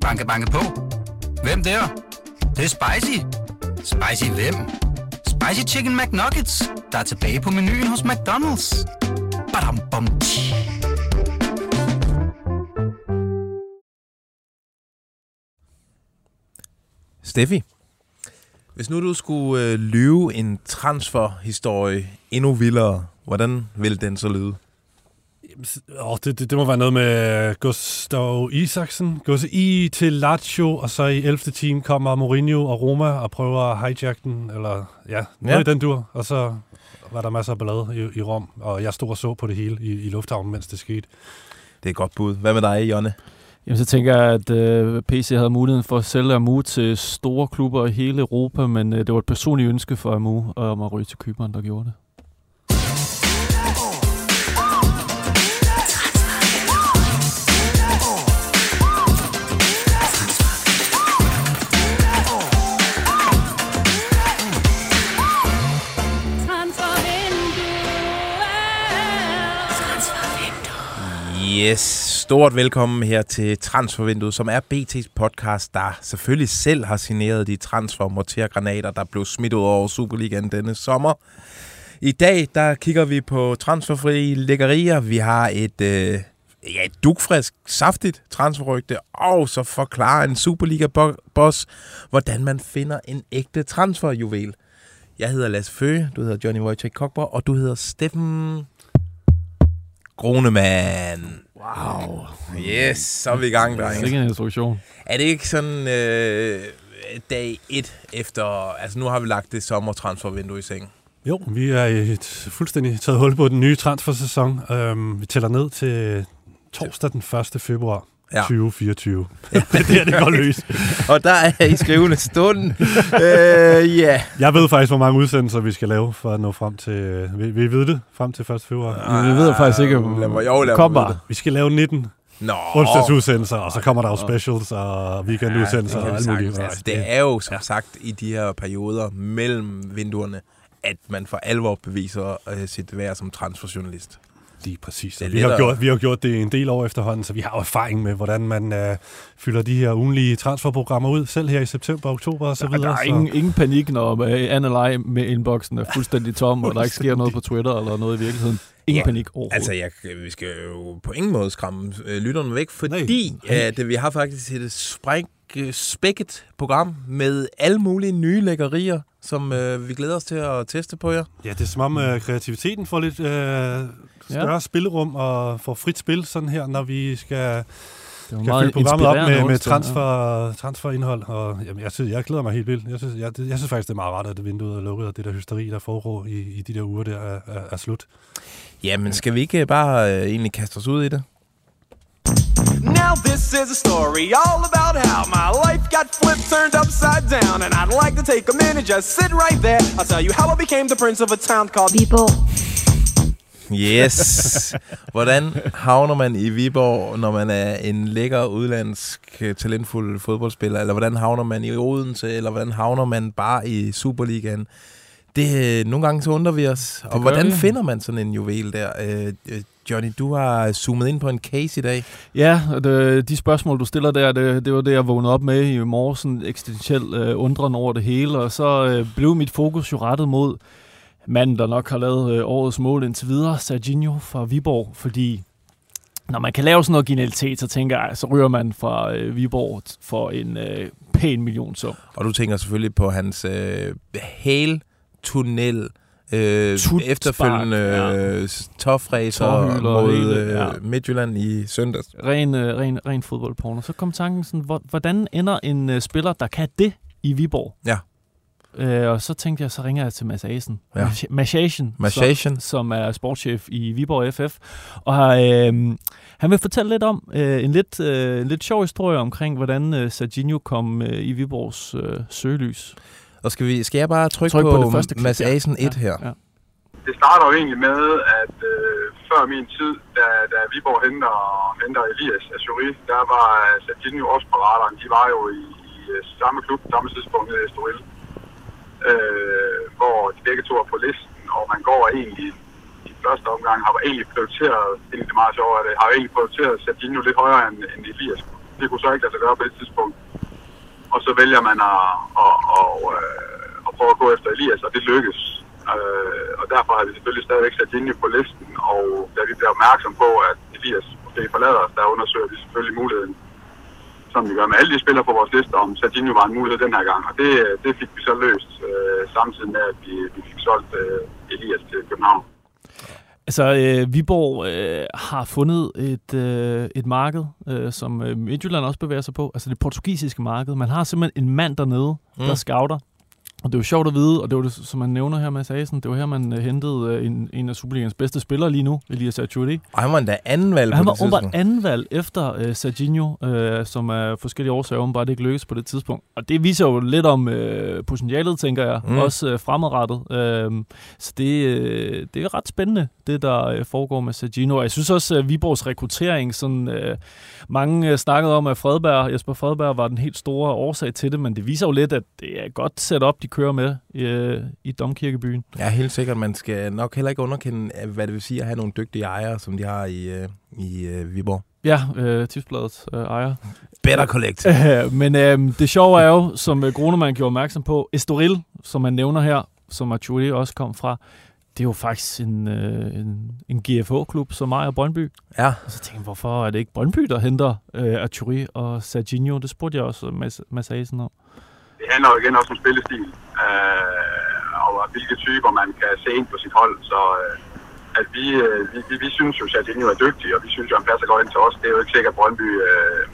Banke, banke på. Hvem der? Det er spicy. Spicy hvem? Spicy Chicken McNuggets, der er tilbage på menuen hos McDonald's. Badum, bom, Steffi, hvis nu du skulle lyve en transferhistorie endnu vildere, hvordan ville den så lyde? Det må være noget med Gustav Isaksen. Gå i til Lazio, og så i 11. time kommer Mourinho og Roma og prøver at hijack den, eller noget i den dur. Og så var der masser af ballade i Rom, og jeg stod og så på det hele i lufthavnen, mens det skete. Det er et godt bud. Hvad med dig, Jonne? Jamen, så tænker jeg, at PC havde muligheden for at sælge Amu til store klubber i hele Europa, men det var et personligt ønske for Amu om at ryge til København, der gjorde det. Yes, stort velkommen her til Transfervinduet, som er BT's podcast, der selvfølgelig selv har signeret de transfer- og mortergranater, der blev smidt ud over Superligaen denne sommer. I dag, der kigger vi på transferfrie lækkerier. Vi har et dugfrisk, saftigt transferrygte, og så forklarer en Superliga-boss, hvordan man finder en ægte transferjuvel. Jeg hedder Lasse Føge, du hedder Johnny Wojtjek-Kogborg, og du hedder Steffen Grunemann. Wow. Yes, så er vi i gang, der. Det er ikke en instruktion. Er det ikke sådan dag 1 efter... Altså, nu har vi lagt det sommertransfervindue i seng. Jo, vi er fuldstændig taget hul på den nye transfersæson. Vi tæller ned til torsdag den 1. februar. Ja. 2024. Ja. det går løs. Og der er i skrivende stund. Jeg ved faktisk, hvor mange udsendelser vi skal lave for at nå frem til... Vi ved det frem til 1. februar. Vi ved faktisk ikke, om vi skal lave 19 onsdagsudsendelser, og så kommer der jo specials og weekendudsendelser. Det er jo som sagt i de her perioder mellem vinduerne, at man for alvor beviser sit værd som transferjournalist. Lige præcis. Vi har gjort det en del år efterhånden, så vi har erfaring med, hvordan man fylder de her ugenlige transferprogrammer ud, selv her i september, oktober og så videre. Der er ingen panik, når Annelej med inboxen er fuldstændig tom, og der ikke sker noget på Twitter eller noget i virkeligheden. Ingen panik overhovedet. Altså, vi skal jo på ingen måde skræmme lytterne væk, fordi vi har faktisk et spækket program med alle mulige nye lækkerier, som vi glæder os til at teste på jer. Ja, det er som om kreativiteten får lidt større spillerum og får frit spil sådan her, når vi skal fylde programmet op med transferindhold. Og jamen, jeg glæder mig helt vildt. Jeg synes faktisk, det er meget rart, at det vinduet er lukket, og det der hysteri, der foregår i de der uger, der er slut. Jamen, skal vi ikke bare egentlig kaste os ud i det? Now this is a story all about how my life got flipped, turned upside down, and I'd like to take a minute, just sit right there. I'll tell you how I became the prince of a town called Viborg. Yes. Hvordan havner man i Viborg, når man er en lækker, udlandsk, talentfuld fodboldspiller? Eller hvordan havner man i Odense? Eller hvordan havner man bare i Superligaen? Det, nogle gange så undrer vi os. Og hvordan finder man sådan en juvel der? Johnny, du har zoomet ind på en case i dag. Ja, de spørgsmål, du stiller der, det var det, jeg vågnede op med i morgen, eksistentiel undren over det hele. Og så blev mit fokus jo rettet mod manden, der nok har lavet årets mål indtil videre, Serginho fra Viborg. Fordi når man kan lave sådan noget genialitet, så tænker jeg, så ryger man fra Viborg for en pæn millionsum. Og du tænker selvfølgelig på hans hæltunnel. Efterfølgende tofræser mod Midtjylland i søndags. Ren fodboldporno. Så kom tanken sådan, hvordan ender en spiller, der kan det i Viborg? Ja. Og så tænkte jeg, så ringer jeg til Mads Asen. Ja. Mads Asen, som er sportschef i Viborg FF. Og han vil fortælle lidt om en lidt sjov historie omkring, hvordan Serginho kom i Viborgs søgelys. Og skal jeg bare trykke på det første klip, Mads Asen 1 her? Ja. Det starter jo egentlig med, at før min tid, da Viborg henter Elias Achouri, der var Serginho også på radaren. De var jo i samme klub, samme tidspunkt nede i Store Hill, hvor de begge to er på listen, og man går egentlig i første omgang, har egentlig prioriteret, det er meget sjovt, har egentlig prioriteret Serginho lidt højere end Elias. det kunne så ikke lade sig gøre på et tidspunkt. Og så vælger man at prøve at gå efter Elias, og det lykkes. Og derfor har vi selvfølgelig stadigvæk sat Serginho på listen, og da vi bliver opmærksom på, at Elias måske forlader os, der undersøger vi selvfølgelig muligheden, som vi gør med alle de spillere på vores liste, om Serginho var en mulighed den her gang. Og det fik vi så løst, samtidig med, at vi fik solgt Elias til København. Altså, Viborg har fundet et marked, som Midtjylland også bevæger sig på. Altså det portugisiske marked. Man har simpelthen en mand dernede, der scouter. Og det er jo sjovt at vide, og det var det, som man nævner her med Asen, det var her, man hentede en af Superligaens bedste spillere lige nu, Elias Achouri. Og han var endda andenvalg på det tidspunkt. Han var andenvalg efter Serginho, som af forskellige årsager åbenbart ikke lykkedes på det tidspunkt. Og det viser jo lidt om potentialet, tænker jeg, også fremadrettet. Så det er ret spændende, det der foregår med Serginho. Og jeg synes også, at Viborgs rekruttering, sådan, mange snakkede om, at Jesper Fredberg var den helt store årsag til det, men det viser jo lidt, at det er godt set op, de kører med i Domkirkebyen. Ja, helt sikkert. Man skal nok heller ikke underkende, hvad det vil sige at have nogle dygtige ejere, som de har i Viborg. Ja, tipsbladets ejer. Better Collect. Men det sjove er jo, som Grunemann gjorde opmærksom på, Estoril, som man nævner her, som Achouri også kom fra, det er jo faktisk en GFH-klub, som ejer Brøndby. Ja. Og så tænkte jeg, hvorfor er det ikke Brøndby, der henter Achouri og Serginho? Det spurgte jeg også Mads Asen om. Det handler jo igen også om spillestil, og hvilke typer man kan se ind på sit hold. Så at vi synes jo, at Serginho er dygtig, og vi synes jo, at han passer godt ind til os. Det er jo ikke sikkert, at Brøndby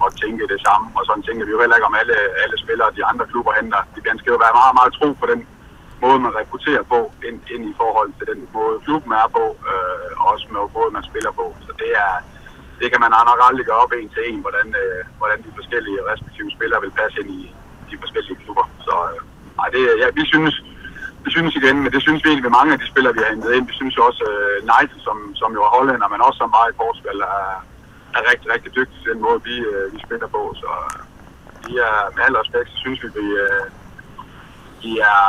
måtte tænke det samme. Og sådan tænker vi jo heller ikke om alle spillere, de andre klubber henter. Man skal jo være meget, meget tro på den måde, man rekrutterer på, ind i forhold til den måde, klubben er på, og også med måde, man spiller på. Så det kan man nok aldrig gøre op en til en, hvordan de forskellige respektive spillere vil passe ind i de forskellige klubber. Så vi synes igen, men det synes vi egentlig med mange af de spillere, vi har hentet ind. Vi synes også, Nigel, som jo er hollænder, men også som var i Portugal, er rigtig, rigtig dygtig til den måde, vi spiller på. Så vi er med al respekt, så synes vi, vi er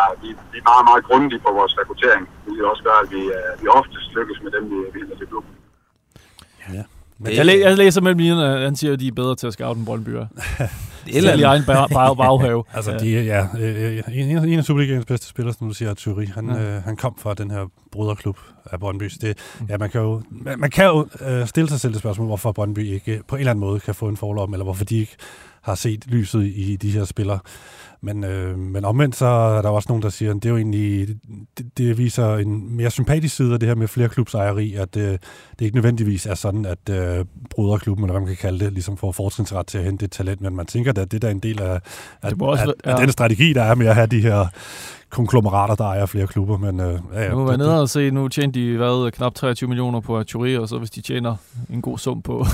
meget, meget grundige på vores rekruttering. Det også gør, at vi oftest lykkes med dem, vi henter til klubben. Ja. Men jeg læser mellem linjerne, at han siger, at de er bedre til at scoute end Brøndby. Selv i egen baghave. Altså, en af Superligaens bedste spillere, som du siger, Aturi, han kom fra den her broderklub af Brøndby. Ja, man kan jo stille sig selv et spørgsmål, hvorfor Brøndby ikke på en eller anden måde kan få en forlom, eller hvorfor de ikke har set lyset i de her spillere. Men omvendt så er der også nogen, der siger, at det er jo egentlig, det viser en mere sympatisk side af det her med flere klubsejeri, at det ikke nødvendigvis er sådan, at bruderklubben, eller hvad man kan kalde det, ligesom får fortrinsret til at hente et talent, men man tænker, at det der er en del af den strategi, der er med at have de her konglomerater, der ejer flere klubber. Men, ja, nu var nede og se, nu tjente de knap 23 millioner på Achouri, og så hvis de tjener en god sum på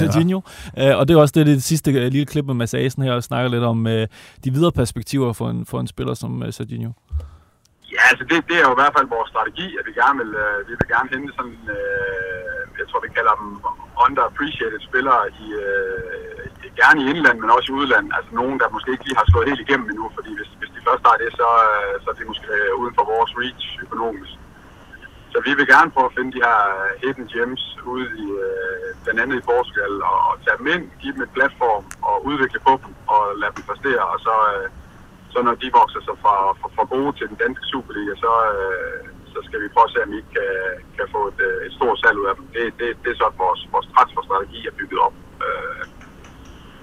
Serginho. Ja. Og det er også det sidste lille klip med Mads Asen her, og snakker lidt om de videre perspektiver for en spiller som Serginho. Ja, altså det er jo i hvert fald vores strategi, at vi gerne vil, hente sådan, jeg tror vi kalder dem underappreciated spillere i gerne i indland, men også i udlandet. Altså nogen, der måske ikke lige har slået helt igennem endnu, fordi hvis de først har det, så er det måske uden for vores reach økonomisk. Så vi vil gerne prøve at finde de her hidden gems ude i blandt andet i Portugal, og tage dem ind, give dem et platform og udvikle på dem og lade dem præstere. Og så når de vokser sig fra gode til den danske Superliga, så skal vi prøve at se, om vi ikke kan få et stort salg ud af dem. Det er sådan, vores transferstrategi er bygget op.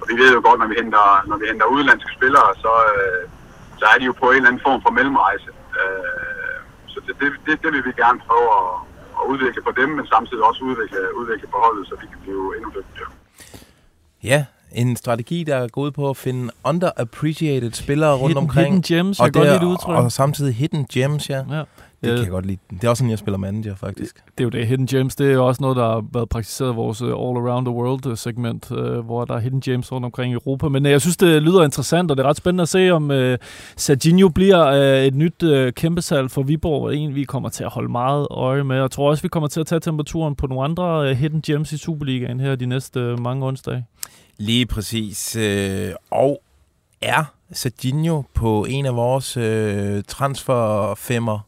Og vi ved jo godt, når vi henter udenlandske spillere, så er de jo på en eller anden form for mellemrejse. Så det vil vi gerne prøve at udvikle på dem, men samtidig også udvikle på holdet, så vi kan blive endnu dygtigere. Ja, en strategi, der er gået på at finde underappreciated spillere rundt omkring. Hidden gems, og jeg kan godt lide udtryk. Og samtidig hidden gems, ja. Det kan jeg godt lide. Det er også sådan, jeg spiller manager, faktisk. Det er jo det. Hidden Gems, det er også noget, der har været praktiseret i vores All Around the World-segment, hvor der er Hidden Gems rundt omkring i Europa. Men jeg synes, det lyder interessant, og det er ret spændende at se, om Serginho bliver et nyt kæmpesal for Viborg. En, vi kommer til at holde meget øje med. Jeg tror også, vi kommer til at tage temperaturen på nogle andre Hidden Gems i Superligaen her de næste mange onsdage. Lige præcis. Og er Serginho på en af vores transferfemmer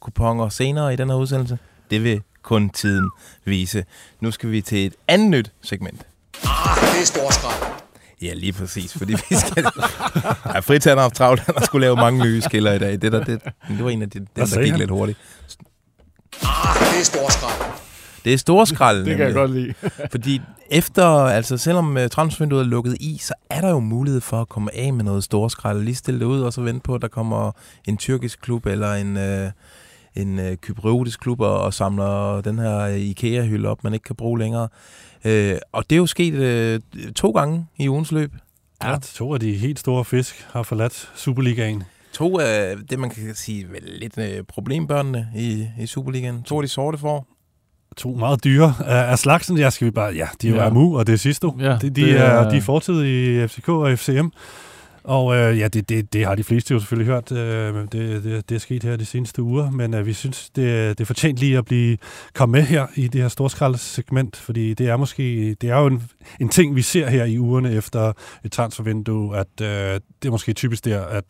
kuponer senere i den her udsendelse? Det vil kun tiden vise. Nu skal vi til et andet nyt segment. Det er storskrald. Ja, lige præcis, fordi vi skal... Ja, Fritz har haft travlt, han har skulle lave mange nye skiller i dag. Det var en af de, dem, der gik lidt hurtigt. Det er storskrald. Det er storskrald. Det kan jeg godt lide. Fordi efter, altså selvom transfervinduet er lukket i, så er der jo mulighed for at komme af med noget storskrald. Lige stille det ud og så vente på, at der kommer en tyrkisk klub eller en kypriotisk klub og samler den her IKEA-hylde op, man ikke kan bruge længere. Og det er jo sket 2 gange i ugens løb. Ja. Ja, 2 af de helt store fisk har forladt Superligaen. 2 af det, man kan sige, lidt problembørnene i Superligaen. 2 af de sorte får. 2 meget dyre af slagsen. Ja, skal vi bare... Ja, de er jo Amu, og det er Sisto. Ja, de er fortid i FCK og FCM. Og det har de fleste jo selvfølgelig hørt. Det er sket her de seneste uger, men vi synes, det er fortjent lige at komme med her i det her storskraldssegment, fordi det er jo en ting, vi ser her i ugerne efter et transfervindue, at det er måske typisk der, at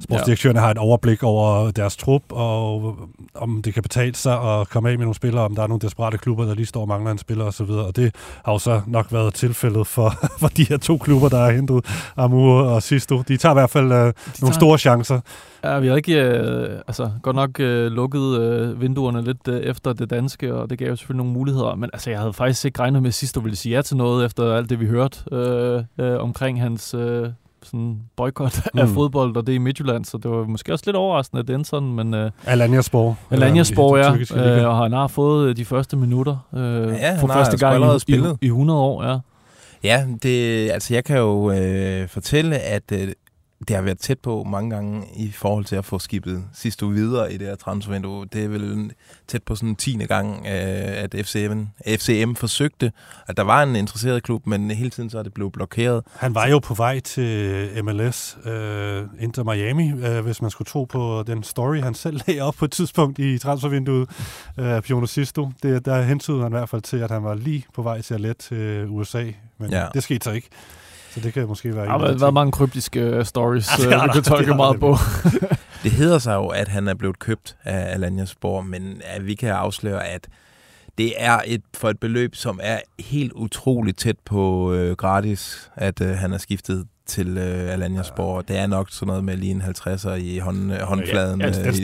sportsdirektørerne har et overblik over deres trup, og om det kan betale sig at komme af med nogle spillere, om der er nogle desperate klubber, der lige står og mangler en spiller osv., og det har jo så nok været tilfældet for de her 2 klubber, der har hentet Amu og Sisto. De tager i hvert fald nogle store chancer. Ja, vi har ikke godt nok lukket vinduerne lidt efter det danske, og det gav jo selvfølgelig nogle muligheder. Men altså, jeg havde faktisk ikke regnet med, at Sisto ville sige ja til noget, efter alt det, vi hørte omkring hans boykot af fodbold, og det i Midtjylland. Så det var måske også lidt overraskende, at det endte sådan, men... Alanyaspor, ja. Og han har fået de første minutter for første gang i 100 år, ja. Ja, jeg kan jo fortælle, at det har været tæt på mange gange i forhold til at få skibet Sisto videre i det her transfervindue. Det er vel tæt på sådan en 10. gang, at FCM forsøgte, at der var en interesseret klub, men hele tiden så er det blevet blokeret. Han var jo på vej til MLS, Inter Miami, hvis man skulle tro på den story, han selv lagde op på et tidspunkt i transfervinduet, Pione Sisto. Der hentydede han i hvert fald til, at han var lige på vej til at lette til USA, men det skete så ikke. Så det kan måske være... Der har været mange kryptiske stories, vi kan tolke meget på. Det hedder sig jo, at han er blevet købt af Alanyaspor, men vi kan afsløre, at det er for et beløb, som er helt utroligt tæt på gratis, at han er skiftet til Alanyaspor. Ja. Det er nok sådan noget med lige en 50'er i håndfladen. Ja, den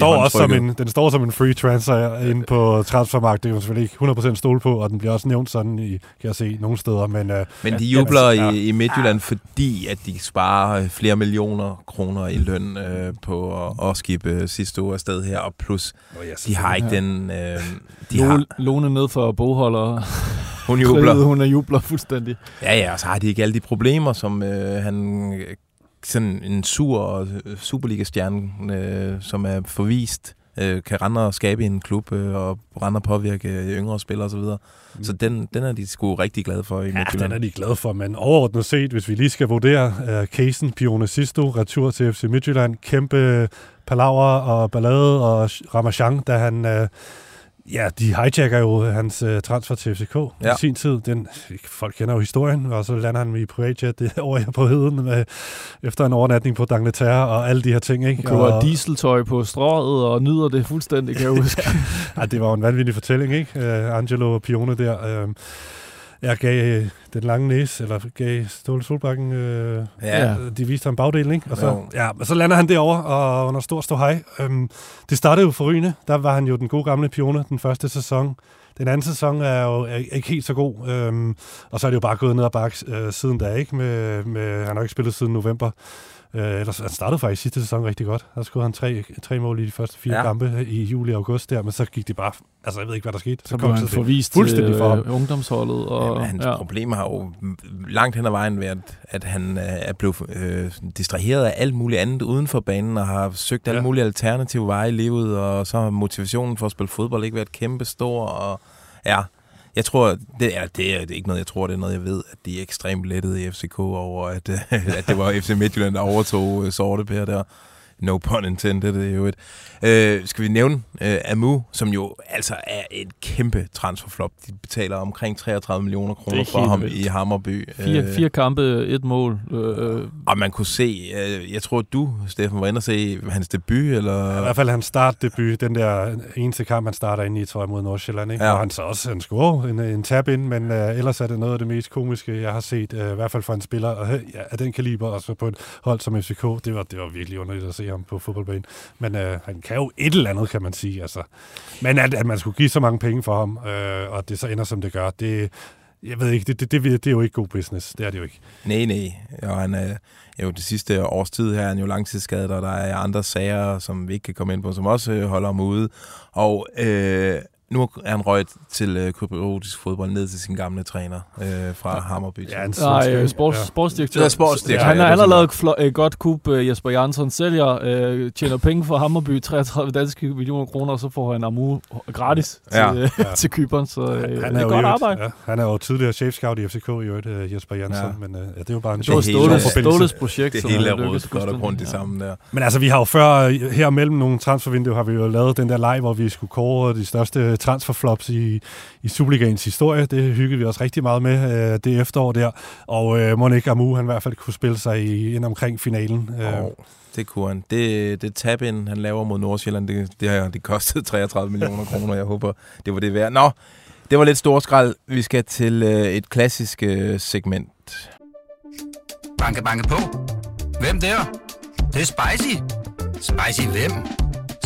står også som en free transfer inde på transfermarkedet. Det er jo selvfølgelig ikke 100% stole på, og den bliver også nævnt sådan, kan jeg se, nogle steder. Men de jubler i Midtjylland, fordi at de sparer flere millioner kroner i løn på at skibbe Sisto afsted her, og plus de har ikke den... Låne ned for bogholdere. Hun jubler. Hun jubler fuldstændig. Ja, og så har de ikke alle de problemer, som han, sådan en sur Superliga-stjerne, som er forvist, kan rende og skabe i en klub og rende og påvirke yngre spillere osv. Så den er de sgu rigtig glade for i Midtjylland. Ja, den er de glade for, men overordnet set, hvis vi lige skal vurdere casen, Pione Sisto, retur til FC Midtjylland, kæmpe palaver og ballade og ramachan, da han... Ja, de hijacker jo hans transfer til FCK i sin tid. Folk kender jo historien, og så lander han i privatjet over her på heden efter en overnatning på D'Angleterre og alle de her ting. Ikke? Køber dieseltøj på strået og nyder det fuldstændig, kan jeg huske. Ja, det var en vanvittig fortælling, ikke? Angelo og Pione der... Jeg gav den lange næse, eller gav Ståle Solbakken, de viste ham bagdelen, ikke? Og så, så lander han derovre, og under stor ståhej. Det startede jo forrygende. Der var han jo den gode gamle Pione den første sæson. Den anden sæson er jo ikke helt så god, og så er det jo bare gået ned ad bakke siden da, ikke? Han har ikke spillet siden november. Han startede faktisk sidste sæson rigtig godt. Der scorede han 3 mål i de første 4 kampe i juli og august der, men så gik det bare... Altså, jeg ved ikke, hvad der skete. Så blev han forvist fuldstændig for ungdomsholdet. Og, hans problem har jo langt hen ad vejen været, at han er blevet distraheret af alt muligt andet uden for banen, og har søgt alle mulige alternative veje i livet, og så har motivationen for at spille fodbold ikke været kæmpe stor, og jeg tror, det er ikke noget, jeg tror, det er noget, jeg ved, at de er ekstremt lettede i FCK over, at det var FC Midtjylland, der overtog sorte pære der. No pun intended, det er jo et. Skal vi nævne Amu, som jo altså er et kæmpe transferflop. De betaler omkring 33 millioner kroner for ham i Hammarby. Fire kampe, et mål. Og man kunne se, jeg tror du, Steffen, var inde og se hans debut, eller? Ja, i hvert fald hans startdebut, den der eneste kamp, han starter ind i, tror jeg, mod Nordsjælland, ikke? Ja. Og han så også en score, en tab ind, men ellers er det noget af det mest komiske, jeg har set, i hvert fald for en spiller af den kaliber, og så på et hold som FCK. Det var virkelig underligt at se ham på fodboldbanen. Men han kan jo et eller andet, kan man sige. Altså. Men at man skulle give så mange penge for ham, og det så ender, som det gør, det... Jeg ved ikke, det er jo ikke god business. Det er det jo ikke. Nej. Og han er jo det sidste års tid her, han er jo langtidsskadet, og der er andre sager, som vi ikke kan komme ind på, som også holder ham ude. Og nu er han røget til københavnsk fodbold ned til sin gamle træner fra Hammarby. Ja, sportsdirektør. Ja, sportsdirektør. Ja, han har lavet et godt kup. Jesper Jansson sælger, tjener penge for Hammarby, 33 danske millioner kroner, og så får han Amu gratis til Cypern. Så han er jo godt arbejde. Ja, han er jo tidligere chefscout i FCK i øvrigt, Jesper Jansson, men det er jo bare en Ståles projekt. Det hele er rodet godt og grundigt sammen der. Men altså, vi har jo før, her mellem nogle transfervinduer, har vi jo lavet den der leg, hvor vi skulle kåre de største transferflops i Superligaens historie. Det hyggede vi også rigtig meget med det efterår der. Og Monique Amu, han i hvert fald kunne spille sig ind omkring finalen. Det kunne han. Det tab-in, han laver mod Nordsjælland, det kostede 33 millioner kroner. Jeg håber, det var det værd. Nå, det var lidt stor skrald. Vi skal til et klassisk segment. Banke, banke på. Hvem der? Det er spicy. Spicy hvem?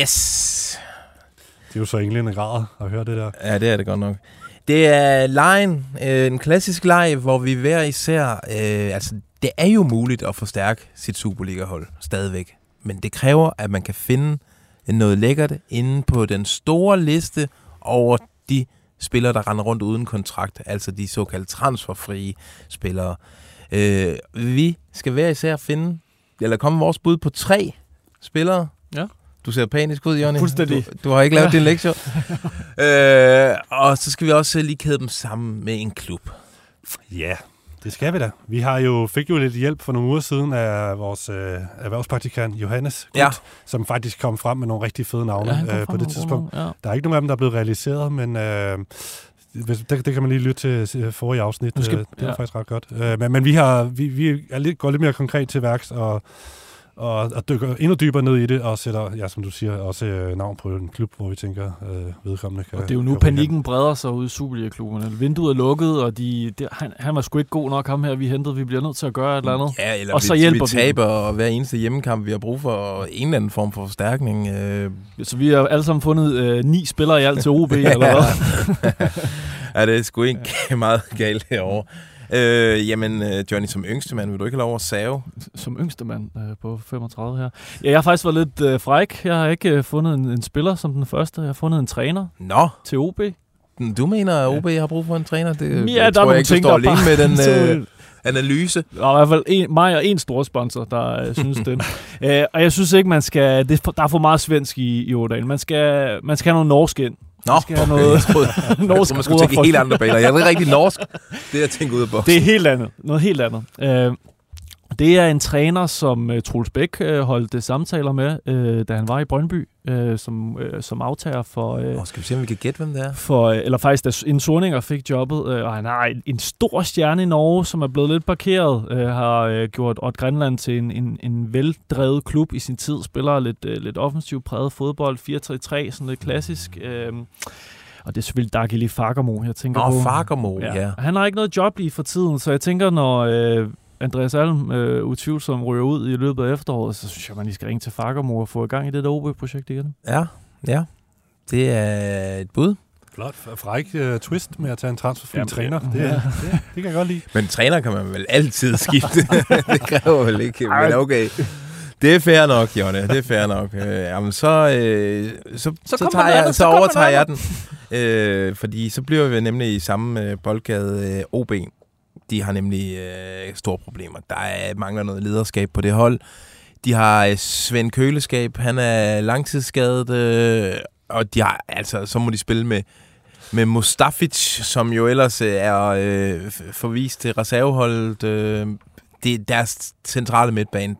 yes! Det er jo så englende grader at høre det der. Ja, det er det godt nok. Det er lejen, en klassisk leg, hvor vi hver især... altså, det er jo muligt at forstærke sit Superliga-hold stadigvæk. Men det kræver, at man kan finde noget lækkert inde på den store liste over de spillere, der render rundt uden kontrakt. Altså de såkaldte transferfrie spillere. Vi skal hver især finde... Eller komme vores bud på 3 spillere. Ja. Du ser panisk ud, Johnny. Fuldstændig. Du har ikke lavet din lektion. Og så skal vi også lige kæde dem sammen med en klub. Ja, det skal vi da. Vi har jo, fik jo lidt hjælp for nogle uger siden af vores erhvervspraktikant Johannes, som faktisk kom frem med nogle rigtig fede navne på det tidspunkt. Ja. Der er ikke nogen af dem, der er blevet realiseret, men... Det kan man lige lytte til forrige afsnit. Det var faktisk ret godt. Men vi går lidt mere konkret til værks og dykker endnu dybere ned i det, og sætter, ja, som du siger, også navn på en klub, hvor vi tænker, vedkommende kan... Og det er jo nu, panikken breder sig ude i Superliga-klubberne. Vinduet er lukket, og han var sgu ikke god nok, ham her, vi hentede, vi bliver nødt til at gøre et eller andet. Ja, eller og så hjælper vi taber, og hver eneste hjemmekamp, vi har brug for en eller anden form for forstærkning. Så vi har alle sammen fundet 9 spillere i alt til OB, eller hvad? Ja, det er sgu ikke meget galt herovre. Jamen, Johnny, som yngstemand, vil du ikke have lov at save? Som yngstemand på 35 her? Ja, jeg har faktisk været lidt fræk. Jeg har ikke fundet en spiller som den første. Jeg har fundet en træner til OB. Du mener, at OB har brug for en træner? Det, ja, jeg der tror er jeg ikke, du står alene med den analyse. Der er i hvert fald mig og en stor sponsor, der synes den. Og jeg synes ikke, man skal... der er for meget svensk i Årdalen. Man skal have nogle norsk ind. Nå, okay. Jeg troede, man skulle tænke helt andre baner. Jeg er ikke rigtig norsk, det jeg tænker ud af boksen. Det er helt andet. Noget helt andet. Det er en træner, som Troels Bæk holdt samtaler med, da han var i Brøndby, som aftager for... skal vi se, om vi kan gætte, hvem det er? Eller faktisk, da en Sorninger fik jobbet, og han har en stor stjerne i Norge, som er blevet lidt parkeret, har gjort Odd Grenland til en veldrevet klub i sin tid, spiller lidt offensivt præget fodbold, 4-3-3, sådan lidt klassisk... Og det er selvfølgelig Dageli Fagermo, jeg tænker på. Fagermo, ja. Han har ikke noget job lige for tiden, så jeg tænker, når... Andreas Alm utvivlsomt ryger ud i løbet af efteråret, så synes jeg, man lige skal ringe til Fagermo og få i gang i det der OB-projekt igen. Ja. Det er et bud. Flot. Fræk twist med at tage en transferfri træner. Det kan jeg godt lide. Men træner kan man vel altid skifte. Det kræver vel ikke, men okay. Det er fair nok, Jonne. Det er fair nok. Jamen, så overtager jeg den. Fordi så bliver vi nemlig i samme boldgade OB. De har nemlig store problemer. Der mangler noget lederskab på det hold. De har Svend Køleskab. Han er langtidsskadet. Og de har, altså, så må de spille med Mustafic, som jo ellers er forvist til reserveholdet. Det deres centrale midtbane,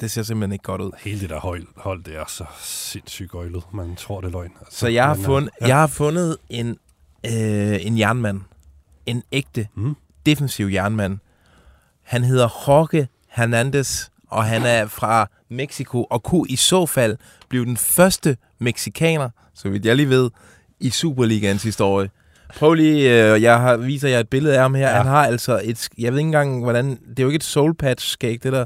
det ser simpelthen ikke godt ud. Hele det der hold, det er så sindssygt gøjlet. Man tror, det er løgn. Altså, så jeg har fundet en jernmand. En ægte, defensiv jernmand. Han hedder Jorge Hernandez, og han er fra Mexico, og kunne i så fald blive den første mexikaner, så vidt jeg lige ved, i Superligaens historie. Prøv lige, viser jer et billede af ham her. Ja. Han har altså et, jeg ved ikke engang, hvordan, det er jo ikke et soul patch skæg, det der.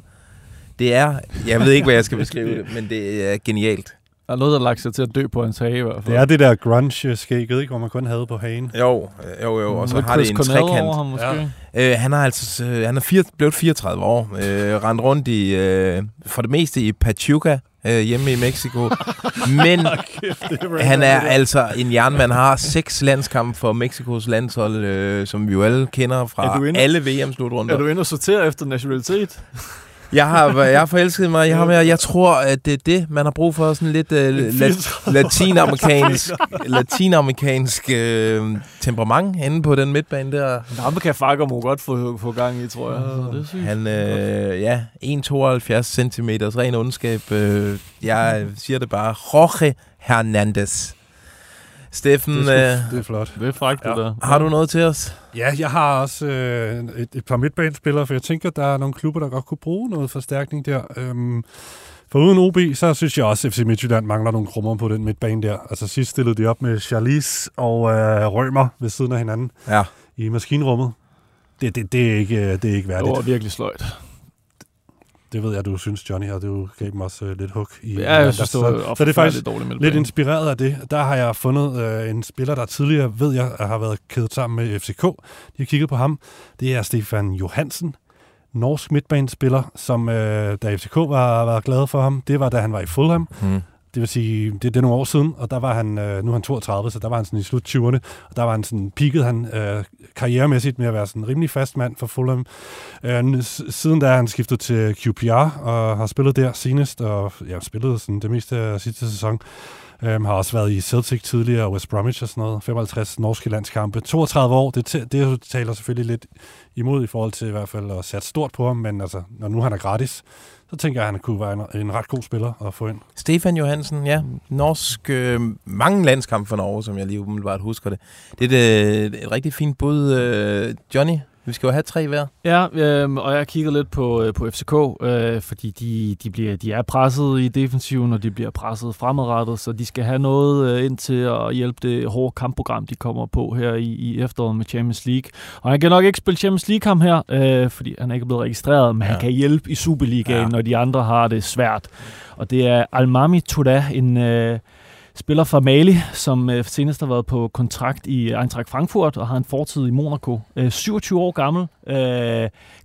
Det er, jeg ved ikke, hvad jeg skal beskrive det, men det er genialt. Der er noget, der lagt sig til at dø på hans hage i hvert fald. Det er det der grunge-skægget, ikke, hvor man kun havde på hagen. Jo, og så har det en trekant. Ja. Han er altså, han er blevet 34 år, rendt rundt i, for det meste i Pachuca, hjemme i Mexico. Men han er altså en jernmand, har 6 landskampe for Mexikos landshold, som vi jo alle kender fra alle VM-slutrunder. Er du inde og sorterer efter nationalitet? Jeg har forelsket mig i ham her. Jeg tror, at det er det, man har brug for. Sådan lidt latinamerikansk temperament inde på den midtbane der. Dageli Fagermo godt få gang i, tror jeg. Det han, 1,72 centimeters ren ondskab. Jeg siger det bare. Jorge Hernandez. Steffen, det er flot. Det er frækt, det der. Har du noget til os? Ja, jeg har også et par midtbanespillere, for jeg tænker, der er nogle klubber, der godt kunne bruge noget forstærkning der. For uden OB, så synes jeg også, at FC Midtjylland mangler nogle krummer på den midtbane der. Altså sidst stillede de op med Charlis og Rømer ved siden af hinanden i maskinrummet. Det er ikke værdigt. Det var virkelig sløjt. Det ved jeg, du synes, Johnny, og du gav dem også lidt hug i. Ja, jeg synes, så det er faktisk lidt inspireret af det. Der har jeg fundet en spiller, der tidligere, ved jeg, har været kædet sammen med FCK. De har kigget på ham. Det er Stefan Johansen, norsk midtbanespiller, som da FCK var glad for ham, det var, da han var i Fulham. Det vil sige, det er nogle år siden, og der var han, nu er han 32, så der var han sådan i slut 20'erne, og der var han sådan, peakede han karrieremæssigt med at være sådan rimelig fast mand for Fulham. Siden da er han skiftet til QPR, og har spillet der senest, og spillet sådan det meste af sidste sæson. Har også været i Celtic tidligere, og West Bromwich og sådan noget, 55 norske landskampe, 32 år, det taler selvfølgelig lidt imod i forhold til i hvert fald at sætte stort på ham, men altså, når nu han er gratis, så tænker jeg, at han kunne være en ret god spiller at få ind. Stefan Johansen, ja. Norsk, mange landskampe for Norge, som jeg lige umiddelbart husker det. Det er et rigtig fint bud, Johnny. Vi skal jo have 3 hver. Ja, og jeg kiggede lidt på FCK, fordi de er presset i defensiven, og de bliver presset fremadrettet, så de skal have noget ind til at hjælpe det hårde kampprogram, de kommer på her i efteråret med Champions League. Og han kan nok ikke spille Champions League-kamp her, fordi han ikke er blevet registreret, men han kan hjælpe i Superligaen, når de andre har det svært. Og det er Almami Touré, en... spiller fra Mali, som senest har været på kontrakt i Eintracht Frankfurt og har en fortid i Monaco. 27 år gammel,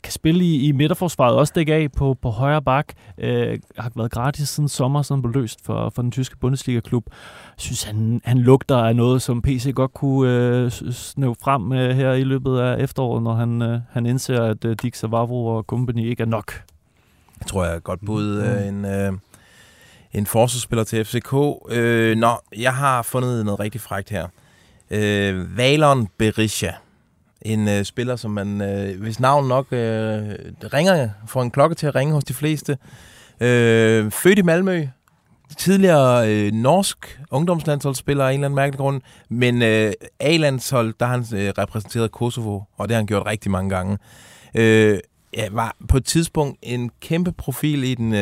kan spille i midterforsvaret, også dække af på højre bak. Har været gratis siden sommer, sådan blev løst for den tyske Bundesliga-klub. Jeg synes, han lugter af noget, som PC godt kunne snøve frem her i løbet af efteråret, når han indser, at Dik Savavro og company ikke er nok. Jeg tror, jeg godt bud en forsvarsspiller til FCK. Jeg har fundet noget rigtig frækt her. Valon Berisha. En spiller, som man, hvis navn nok ringer, får en klokke til at ringe hos de fleste. Født i Malmø. Tidligere norsk ungdomslandsholdsspiller af en eller anden mærkelig grund. Men A-landshold, der har han repræsenteret Kosovo, og det har han gjort rigtig mange gange. Var på et tidspunkt en kæmpe profil i den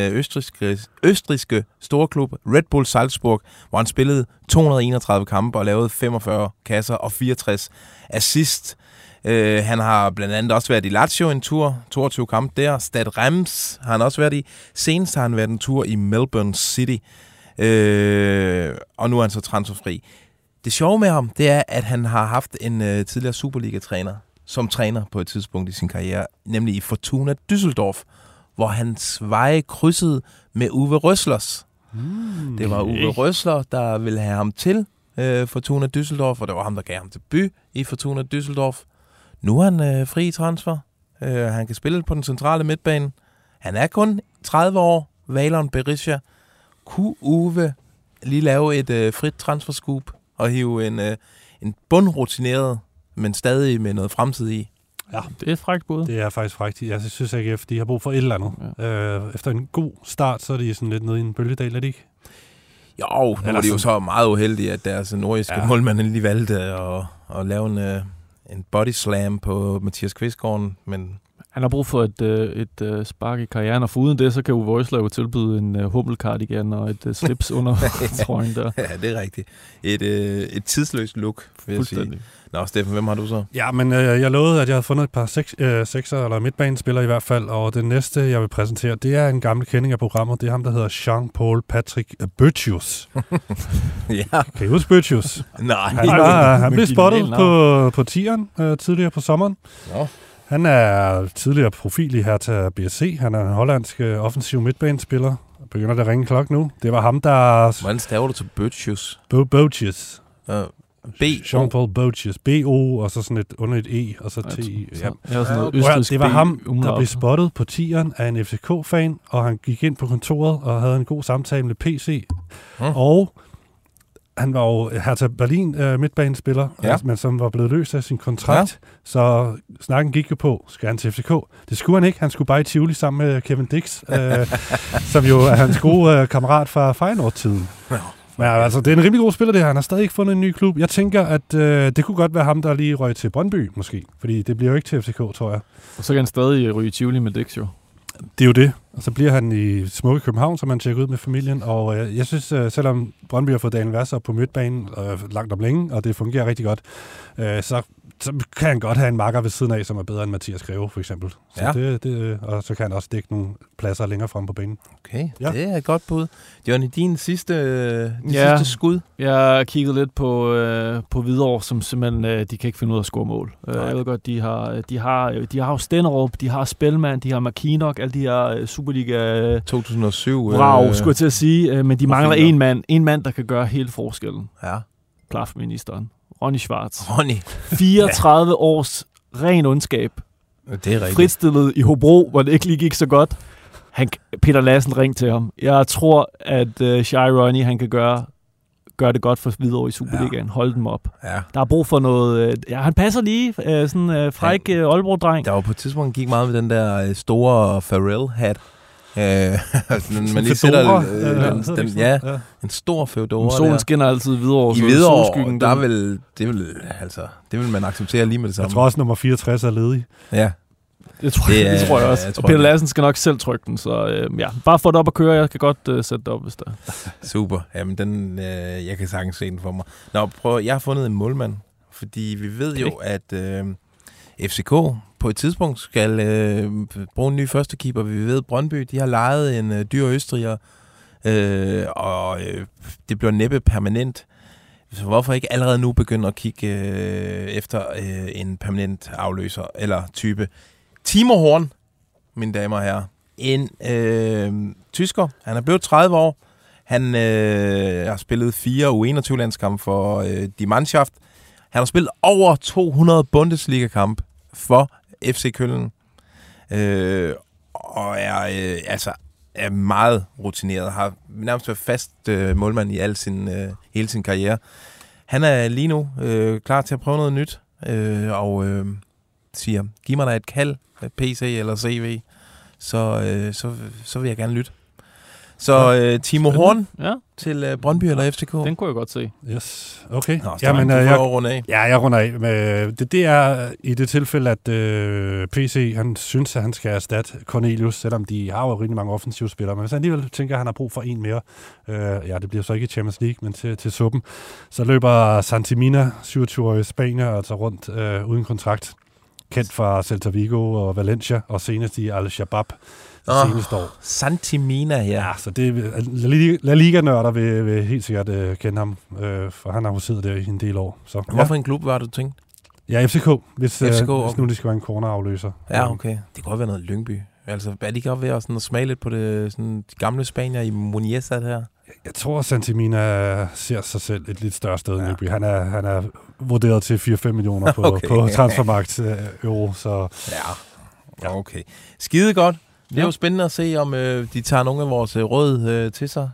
østrigske storklub Red Bull Salzburg, hvor han spillede 231 kampe og lavede 45 kasser og 64 assist. Han har blandt andet også været i Lazio en tur, 22 kampe der. Stad Reims har han også været i. Senest har han været en tur i Melbourne City, og nu er han så transferfri. Det sjove med ham, det er, at han har haft en tidligere Superliga-træner, som træner på et tidspunkt i sin karriere, nemlig i Fortuna Düsseldorf, hvor hans veje krydsede med Uwe Röslers. Mm, det var Uwe Rösler, der ville have ham til Fortuna Düsseldorf, og det var ham, der gav ham debut i Fortuna Düsseldorf. Nu er han fri transfer. Han kan spille på den centrale midtbane. Han er kun 30 år. Valon Berisha. Kunne Uwe lige lave et frit transferscoop og hive en bundrutineret, men stadig med noget fremtid i? Ja, det er et frækt bud. Det er faktisk frækt. Jeg synes ikke, at de har brug for et eller andet. Ja. Efter en god start, så er de sådan lidt nede i en bølgedal, er de ikke? Jo, nu er de jo så meget uheldige, at deres nordiske målmand lige valgte at lave en body slam på Mathias Kvistgaard, men han har brug for et spark i karrieren, og foruden det, så kan Uwe Rösler jo tilbyde en hummelkardigan og et slips under trøjen der. Ja, det er rigtigt. Et tidsløst look, vil jeg sige. Nå, Steffen, hvem har du så? Ja, men jeg lovede, at jeg havde fundet et par sekser, eller midtbanespillere i hvert fald, og det næste, jeg vil præsentere, det er en gammel kending af programmet. Det er ham, der hedder Jean-Paul Patrick Böttius. Ja. Kan I huske Böttius? Nej. Han blev spottet på tieren tidligere på sommeren. Ja. Han er tidligere profil i Hertha BSC. Han er en hollandsk offensiv midtbanespiller. Begynder der at ringe klokken nu. Det var ham, der... Hvordan staver du til Böttius? Böttius. B. Jean-Paul Böttius. B-O, og så sådan et under et E, og så T-I. Ja. Det var ham, der blev spottet på tieren af en FCK-fan, og han gik ind på kontoret og havde en god samtale med PC. Og han var jo Hertha Berlin midtbanespiller, men som var blevet løst af sin kontrakt. Ja. Så snakken gik jo på, skal han til FCK? Det skulle han ikke. Han skulle bare i Tivoli sammen med Kevin Dix, som jo er hans gode kammerat fra Feyenoord-tiden. Ja. Men altså, det er en rimelig god spiller, det her. Han har stadig ikke fundet en ny klub. Jeg tænker, at det kunne godt være ham, der lige røg til Brøndby, måske. Fordi det bliver jo ikke til FCK, tror jeg. Og så kan han stadig ryge i Tivoli med Dix, jo. Det er jo det. Og så bliver han i smukke København, som han tjekker ud med familien. Og jeg synes, selvom Brøndby har fået Daniel Værts op på midtbanen langt om længe, og det fungerer rigtig godt, så kan han godt have en makker ved siden af, som er bedre end Mathias Greve, for eksempel. Så og så kan han også dække nogle pladser længere frem på banen. Okay, det er et godt bud. Johnny, din sidste skud? Jeg kiggede lidt på Hvidovre, som simpelthen, de kan ikke finde ud af at score mål. Jeg ved godt, de har jo Stenderup, de har Spelman, de har McKinnock, alle de her Superliga... 2007. Brav, skulle jeg til at sige. Men de mangler en mand. En mand, der kan gøre hele forskellen. Ja. Plafministeren. Ronny Schwartz. 34 års ren ondskab. Det er rigtigt. Fritstillet i Hobro, hvor det ikke lige gik så godt. Peter Lassen ringte til ham. Jeg tror, at Shy Ronny, han kan gøre det godt for Hvidovre i Superligaen. Ja. Hold dem op. Ja. Der er brug for noget... han passer lige. Sådan en fræk Aalborg-dreng. Der var på et tidspunkt, gik meget med den der store Pharrell-hat. Man lige sætter en stor feodora. Solen skinner altid videre. I Hvidovre, det vil man acceptere lige med det samme. Jeg tror også, nummer 64 er ledig. Ja. Det tror jeg også. Jeg tror, og Peter Lassen skal nok selv trykke den, så bare få det op at køre. Jeg kan godt sætte det op, hvis der super. Jamen, jeg kan sagtens se den for mig. Nå, jeg har fundet en målmand, fordi vi ved jo, at FCK på et tidspunkt skal bruge en ny førstekeeper. Vi ved, Brøndby, de har lejet en dyr østriger, og det bliver næppe permanent. Så hvorfor ikke allerede nu begynde at kigge efter en permanent afløser eller type? Timo Horn, mine damer og herrer. En tysker. Han er blevet 30 år. Han har spillet 4 U21-landskampe for Die Mannschaft. Han har spillet over 200 Bundesliga-kampe for FC Köln, og er meget rutineret, har nærmest været fast målmand i hele sin karriere. Han er lige nu klar til at prøve noget nyt, og siger, giv mig da et kald, PC eller CV, så vil jeg gerne lytte. Så Timo Horn til Brøndby eller FCK. Den kunne jeg godt se. Yes, okay. Nå, jamen, jeg runder af. Men det er i det tilfælde, at PC, han synes, at han skal erstatte Cornelius, selvom de har jo rigtig mange offensivspillere. Men hvis han alligevel tænker, at han har brug for en mere, det bliver så ikke i Champions League, men til suppen, så løber Santimina, 27-årig spanier, altså rundt uden kontrakt. Kendt fra Celta Vigo og Valencia, og senest i Al-Shabaab. Santimina her. Ja, så det La Liga-nørder vil helt sikkert kende ham, for han har jo siddet der i en del år. Så, hvorfor en klub var det, du tænkte? Ja, FCK, hvis nu det skal være en cornerafløser. Ja, okay. Det kunne godt være noget Lyngby. Altså, er de ikke op ved at, sådan, at smage lidt på det, sådan, de gamle spanier i Muniesat her? Jeg tror, Santimina ser sig selv et lidt større sted end Lyngby. Han er vurderet til 4-5 millioner på, okay, på transfermarkt euro, så... Ja, okay. Skide godt. Det er jo spændende at se, om de tager nogle af vores råd til sig.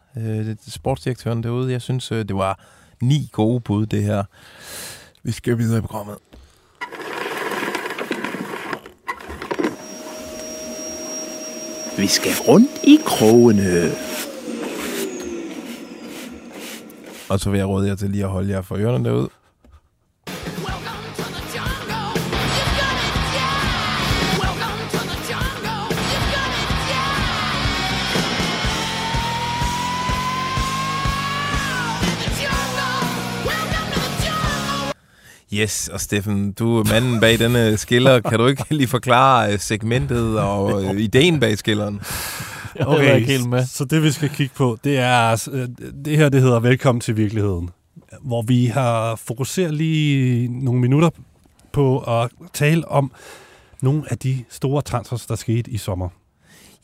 Sportsdirektøren derude. Jeg synes, det var 9 gode bud, det her. Vi skal videre i programmet. Vi skal rundt i krogene. Og så vil jeg råde jer til lige at holde jer for ørerne derude. Yes, og Steffen, du er manden bag denne skiller. Kan du ikke lige forklare segmentet og ideen bag skilleren? Okay, så det vi skal kigge på, det er det her, det hedder Velkommen til virkeligheden, hvor vi har fokuseret lige nogle minutter på at tale om nogle af de store transfers, der skete i sommer.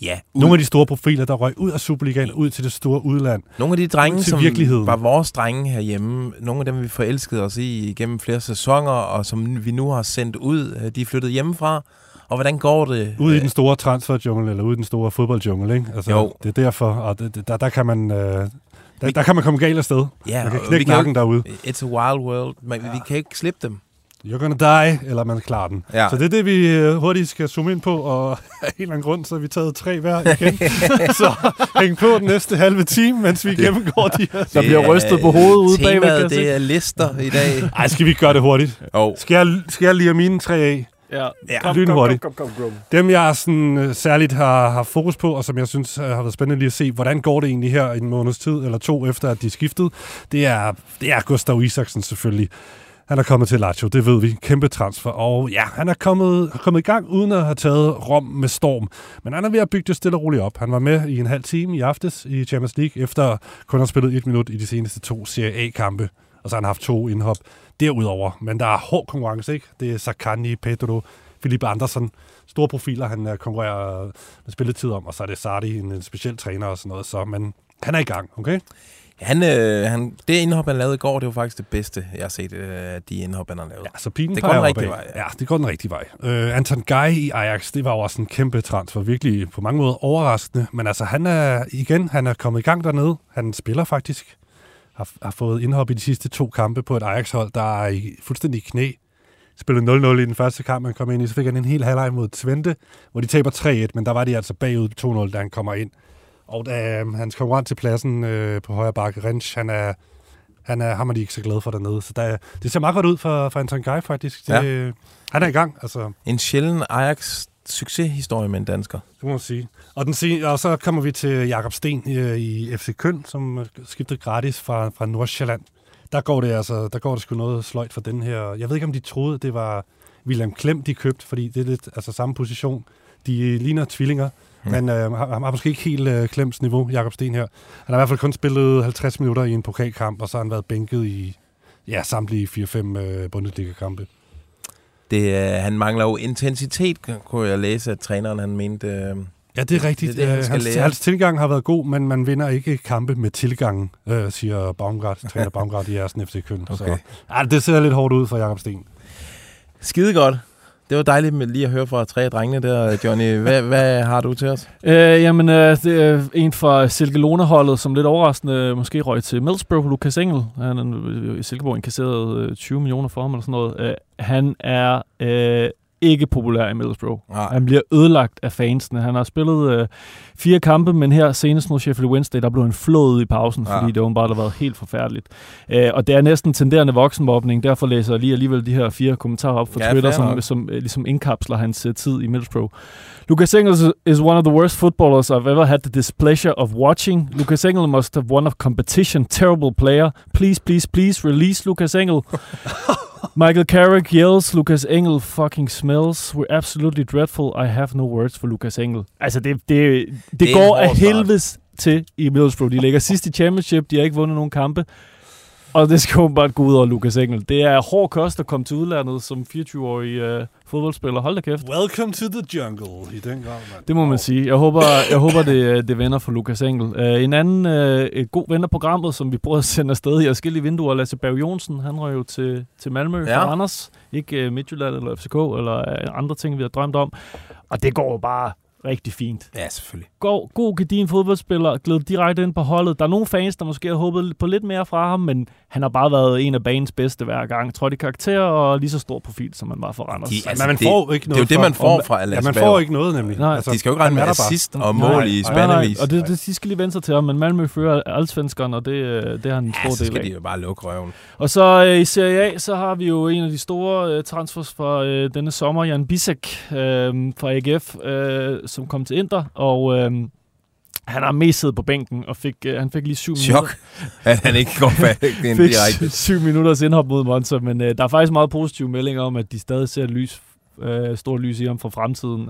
Ja, nogle af de store profiler, der røg ud af Superligaen, ud til det store udland. Nogle af de drenge, som var vores drenge herhjemme, nogle af dem, vi forelskede os i gennem flere sæsoner, og som vi nu har sendt ud, de er flyttet hjemmefra. Og hvordan går det? Ude i den store transferjungle, eller ude i den store fodboldjungle, ikke? Altså, jo. Det er derfor, og der kan man... Der kan man komme galt afsted. Ja, man kan knække nakken derude. It's a wild world. Vi kan ikke slippe dem. You're gonna die, eller man klarer den. Ja. Så det er det, vi hurtigt skal zoome ind på, og af en eller anden grund, så har vi taget 3 hver igen. Så hæng på den næste halve time, mens vi gennemgår de her. Der bliver rystet på hovedet ude bagved. Temaet, det er lister i dag. Ej, skal vi gøre det hurtigt? Oh. Skal jeg lige have mine 3 af? Ja, lynhurtigt. Kom. Dem, jeg sådan, særligt har haft fokus på, og som jeg synes har været spændende lige at se, hvordan går det egentlig her en måneds tid, eller 2 efter, at de skiftede, det er Gustav Isaksen selvfølgelig. Han er kommet til Lazio, det ved vi. Kæmpe transfer. Og ja, han er kommet i gang, uden at have taget Rom med storm. Men han er ved at bygge det stille og roligt op. Han var med i en halv time i aftes i Champions League, efter kun at have spillet 1 minut i de seneste 2 Serie A-kampe. Og så har han haft 2 indhop derudover. Men der er hård konkurrence, ikke? Det er Sakani, Pedro, Philip Andersen. Store profiler, han konkurrerer med spilletid om. Og så er det Sardi, en speciel træner og sådan noget. Så, men han er i gang, okay? Han, det indhop, han lavede i går, det var faktisk det bedste, jeg har set af de indhop, han har lavet. Ja, så pilen peger den rigtige vej. Ja, det går den rigtige vej. Anton Guy i Ajax, det var jo også en kæmpe transfer. Virkelig på mange måder overraskende. Men altså, han er kommet i gang dernede. Han spiller faktisk. Har fået indhop i de sidste 2 kampe på et Ajax-hold, der er i fuldstændig knæ. Spillede 0-0 i den første kamp, han kom ind i. Så fik han en hel halvleg mod Twente, hvor de taber 3-1. Men der var de altså bagud 2-0, da han kommer ind. Og hans konkurrent til pladsen på højre bakke, Rensch, han er ham er de ikke så glad for dernede. Så det ser meget godt ud for Anton Guy, faktisk. Han er i gang. Altså. En sjælden Ajax-succeshistorie med en dansker. Det må man sige. Og så kommer vi til Jakob Sten i FC Köln, som skiftede gratis fra Nordsjælland. Der går det sgu noget sløjt for den her. Jeg ved ikke, om de troede, det var William Klem, de købte, fordi det er lidt altså, samme position. De ligner tvillinger. Men han har måske ikke helt Klems niveau, Jakob Sten her. Han har i hvert fald kun spillet 50 minutter i en pokalkamp, og så har han været bænket i samtlige 4-5 Bundesliga-kampe. Han mangler jo intensitet, kunne jeg læse, at træneren han mente. Ja, det er rigtigt. Det, hans tilgang har været god, men man vinder ikke kampe med tilgangen, siger træner Baumgart i Ersten FC Köln. Okay. Så det ser lidt hårdt ud for Jakob Sten. Skide godt. Det var dejligt med lige at høre fra 3 drengene der, Johnny. Hvad har du til os? Det er en fra Silkelona-holdet, som lidt overraskende måske røg til Middlesbrough, Lukas Engel. Han i Silkeborg inkasserede 20 millioner for ham eller sådan noget. Han er ikke populær i Middlesbrough. Nej. Han bliver ødelagt af fansene. Han har spillet 4 kampe, men her senest mod Sheffield Wednesday, der blev en flod i pausen, fordi det åbenbart har været helt forfærdeligt. Og det er næsten tenderende voksenmobning, derfor læser jeg lige alligevel de her 4 kommentarer op fra Twitter, som ligesom indkapsler hans tid i Middlesbrough. Lucas Engel is one of the worst footballers I've ever had the displeasure of watching. Lucas Engel must have won a competition. Terrible player. Please, please, please release Lucas Engel. Michael Carrick yells, Lucas Engel fucking smells. We're absolutely dreadful. I have no words for Lucas Engel. Altså, det går af helvedes til i Middlesbrough. De ligger sidst i championship. De har ikke vundet nogen kampe. Og det skal åbenbart gå ud over Lukas Engel. Det er hård kost at komme til udlandet som 24-årig fodboldspiller. Hold da kæft. Welcome to the jungle i den grad, mand. Det må man sige. Jeg håber det vender for Lukas Engel. En anden god ven af programmet, som vi prøver at sende afsted i forskellige vinduer, Lasse Berg Jonsen, han røg jo til Malmø fra Anders. Ikke Midtjylland eller FCK eller andre ting, vi har drømt om. Og det går jo bare rigtig fint. Ja, selvfølgelig. God gedigen fodboldspiller, gled direkte ind på holdet. Der er nogle fans, der måske har håbet på lidt mere fra ham, men han har bare været en af banens bedste hver gang. Trådt i karakter og lige så stor profil, som man var for Randers. Altså, man får ikke noget. Det er jo det, man får fra Alanyaspor. Ja, man får ikke noget, nemlig. Nej, altså, de skal jo ikke rende med assist og mål i spandevis. Og de skal lige vente sig til ham, men Malmø fører allsvenskerne, og det har han en stor del af. Så skal de jo bare lukke røven. Og så i Serie A, så har vi jo en af de store transfers fra denne sommer, Jan Bisek fra AGF, som kom til Inter, og han har mest siddet på bænken, og han fik lige 7 minutter. Chok, at han ikke går bag ind direkte. 7 minutters indhop mod Monza, men der er faktisk meget positive meldinger om, at de stadig ser stort lys i ham fra fremtiden.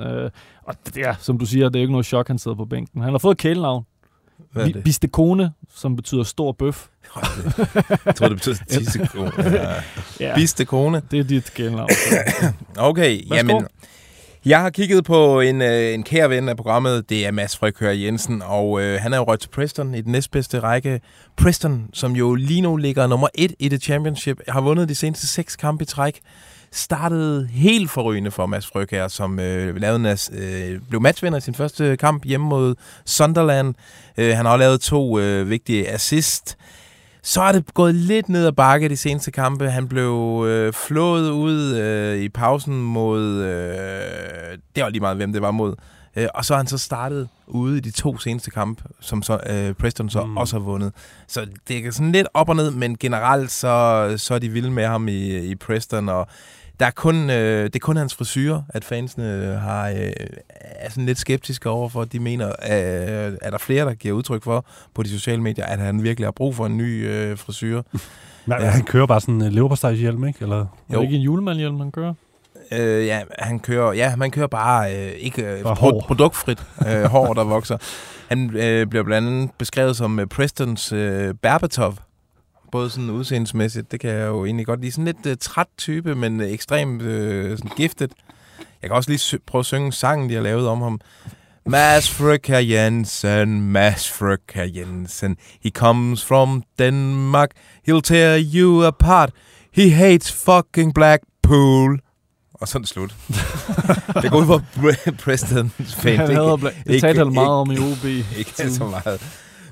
Og ja, som du siger, det er jo ikke noget chok, han sidder på bænken. Han har fået kælenavn. Bistekone, som betyder stor bøf. Jeg tror, det betyder tissekone. Ja. Bistekone. Det er dit kælenavn. Okay, jamen... Jeg har kigget på en kære ven af programmet, det er Mads Frøkjær Jensen, og han er jo rødt til Preston i den næstbedste række. Preston, som jo lige nu ligger nummer 1 i The Championship, har vundet de seneste 6 kampe i træk. Startede helt forrygende for Mads Frøkjær, som blev matchvinder i sin første kamp hjemme mod Sunderland. Han har lavet 2 vigtige assist. Så er det gået lidt ned ad bakke de seneste kampe. Han blev flået ud i pausen mod... det var lige meget, hvem det var mod. Og så har han så startet ude i de 2 seneste kampe, som så, Preston så også har vundet. Så det er sådan lidt op og ned, men generelt så er de vilde med ham i Preston. Og der er det er kun hans frisyrer, at fansene er sådan lidt skeptiske overfor. De mener, at er der flere, der giver udtryk for på de sociale medier, at han virkelig har brug for en ny frisyre. Han kører bare sådan en leverpostejshjelm, ikke? Eller er det ikke en julemandhjelm, han kører? Man kører bare ikke produktfrit hår, der vokser. Han bliver blandt andet beskrevet som Prestons Berbatov. Både sådan udseendsmæssigt, det kan jeg jo egentlig godt lide. Sådan lidt træt type, men ekstremt sådan giftet. Jeg kan også lige prøve at synge sangen, de har lavet om ham. Mads Frøkjær Jensen, Mads Frøkjær Jensen. He comes from Denmark. He'll tear you apart. He hates fucking Blackpool. Og sådan slut. Det går ud for Preston's fan. Han talte meget om i OB. Ikke så meget.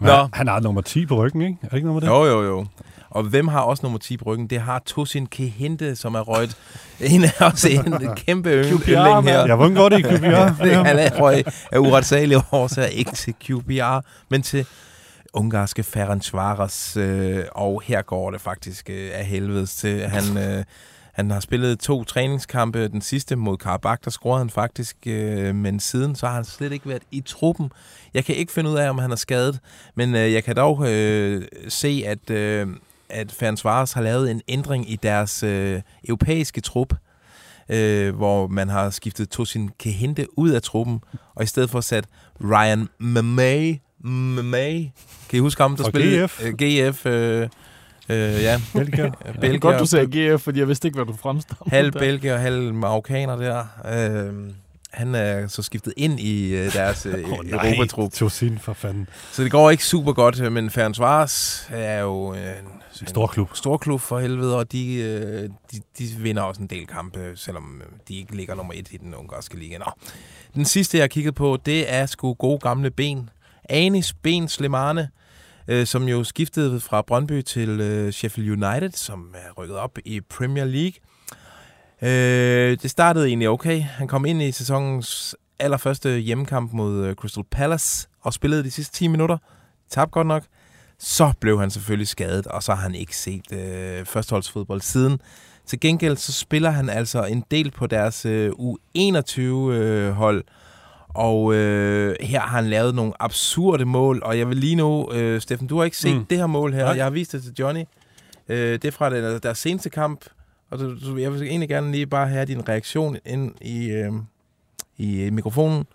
Nå. Han har nummer 10 på ryggen, ikke? Er det ikke noget med det? Jo. Og hvem har også nummer 10 på ryggen? Det har Tosin Kehinde, som er røget. En er også en kæmpe yndling her. Jeg vundt godt i QPR. Han er røget af uretsagelige årsager, ikke til QPR, men til ungarske Ferencváros. Og her går det faktisk af helvedes til. Han har spillet 2 træningskampe. Den sidste mod Karabakh, der scorede han faktisk, men siden så har han slet ikke været i truppen. Jeg kan ikke finde ud af, om han er skadet, men jeg kan dog se, at Ferencváros har lavet en ændring i deres europæiske trup, hvor man har skiftet Tosin Kehinde ud af truppen, og i stedet for sat Ryan Mamey. Kan I huske ham, der spillede? GF... ja. Belgier. Det er godt, du sagde GF, fordi jeg vidste ikke, hvad du fremstammer. Halv belgier og halv marokkaner der. Han er så skiftet ind i deres Europa-trup. Tosin for fanden. Så det går ikke super godt, men Ferencváros er jo en stor klub for helvede, og de vinder også en del kampe, selvom de ikke ligger nummer 1 i den ungarske liga. Nå. Den sidste, jeg har kigget på, det er sgu gode gamle ben. Anis Ben Slimane, som jo skiftede fra Brøndby til Sheffield United, som er rykket op i Premier League. Det startede egentlig okay. Han kom ind i sæsonens allerførste hjemmekamp mod Crystal Palace og spillede de sidste 10 minutter. Tabte godt nok. Så blev han selvfølgelig skadet, og så har han ikke set førsteholdsfodbold siden. Til gengæld så spiller han altså en del på deres U21-hold, og her har han lavet nogle absurde mål, og jeg vil lige nu... Steffen, du har ikke set det her mål her. Jeg har vist det til Johnny. Det er fra deres seneste kamp, og jeg vil egentlig gerne lige bare have din reaktion ind i mikrofonen.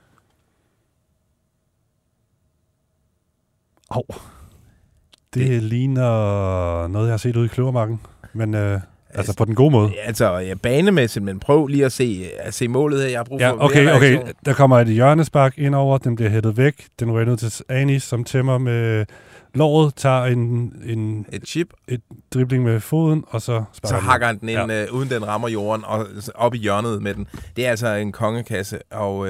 Det ligner noget, jeg har set ude i Kløvermarken, men altså på den gode måde. Altså ja, banemæssigt, men prøv lige at se målet her. Jeg har brug for okay. Der kommer et hjørnespark ind over, den bliver hættet væk, den ryger ned til Anis, som tæmmer med låret, tager et dribling med foden, og så sparker. Så hakker han den ind, uden den rammer jorden, og op i hjørnet med den. Det er altså en kongekasse, og...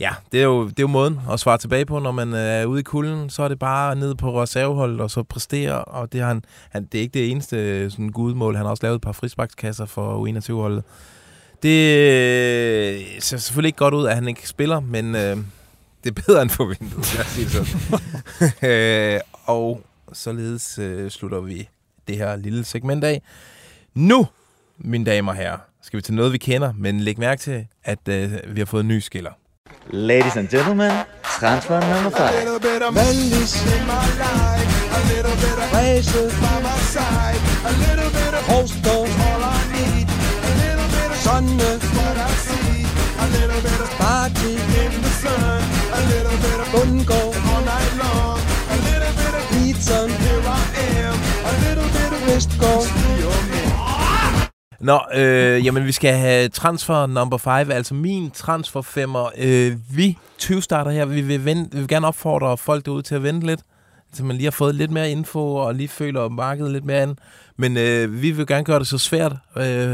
Ja, det er jo måden at svare tilbage på, når man er ude i kulden, så er det bare ned på reserveholdet og så præstere, og det, det er ikke det eneste sådan gudmål, han har også lavet et par frisparkskasser for U21-holdet. Det ser selvfølgelig ikke godt ud, at han ikke spiller, men det er bedre end forventet, lad os sige sådan. Og således slutter vi det her lille segment af. Nu, mine damer og herrer, skal vi til noget, vi kender, men læg mærke til, at vi har fået nye skiller. Ladies and gentlemen, transfer number 5. Nå, jamen vi skal have transfer number 5, altså min transfer 5'er. Vi 20 starter her, vi vil gerne opfordre folk derude til at vente lidt, så man lige har fået lidt mere info og lige føler markedet lidt mere an. Men vi vil gerne gøre det så svært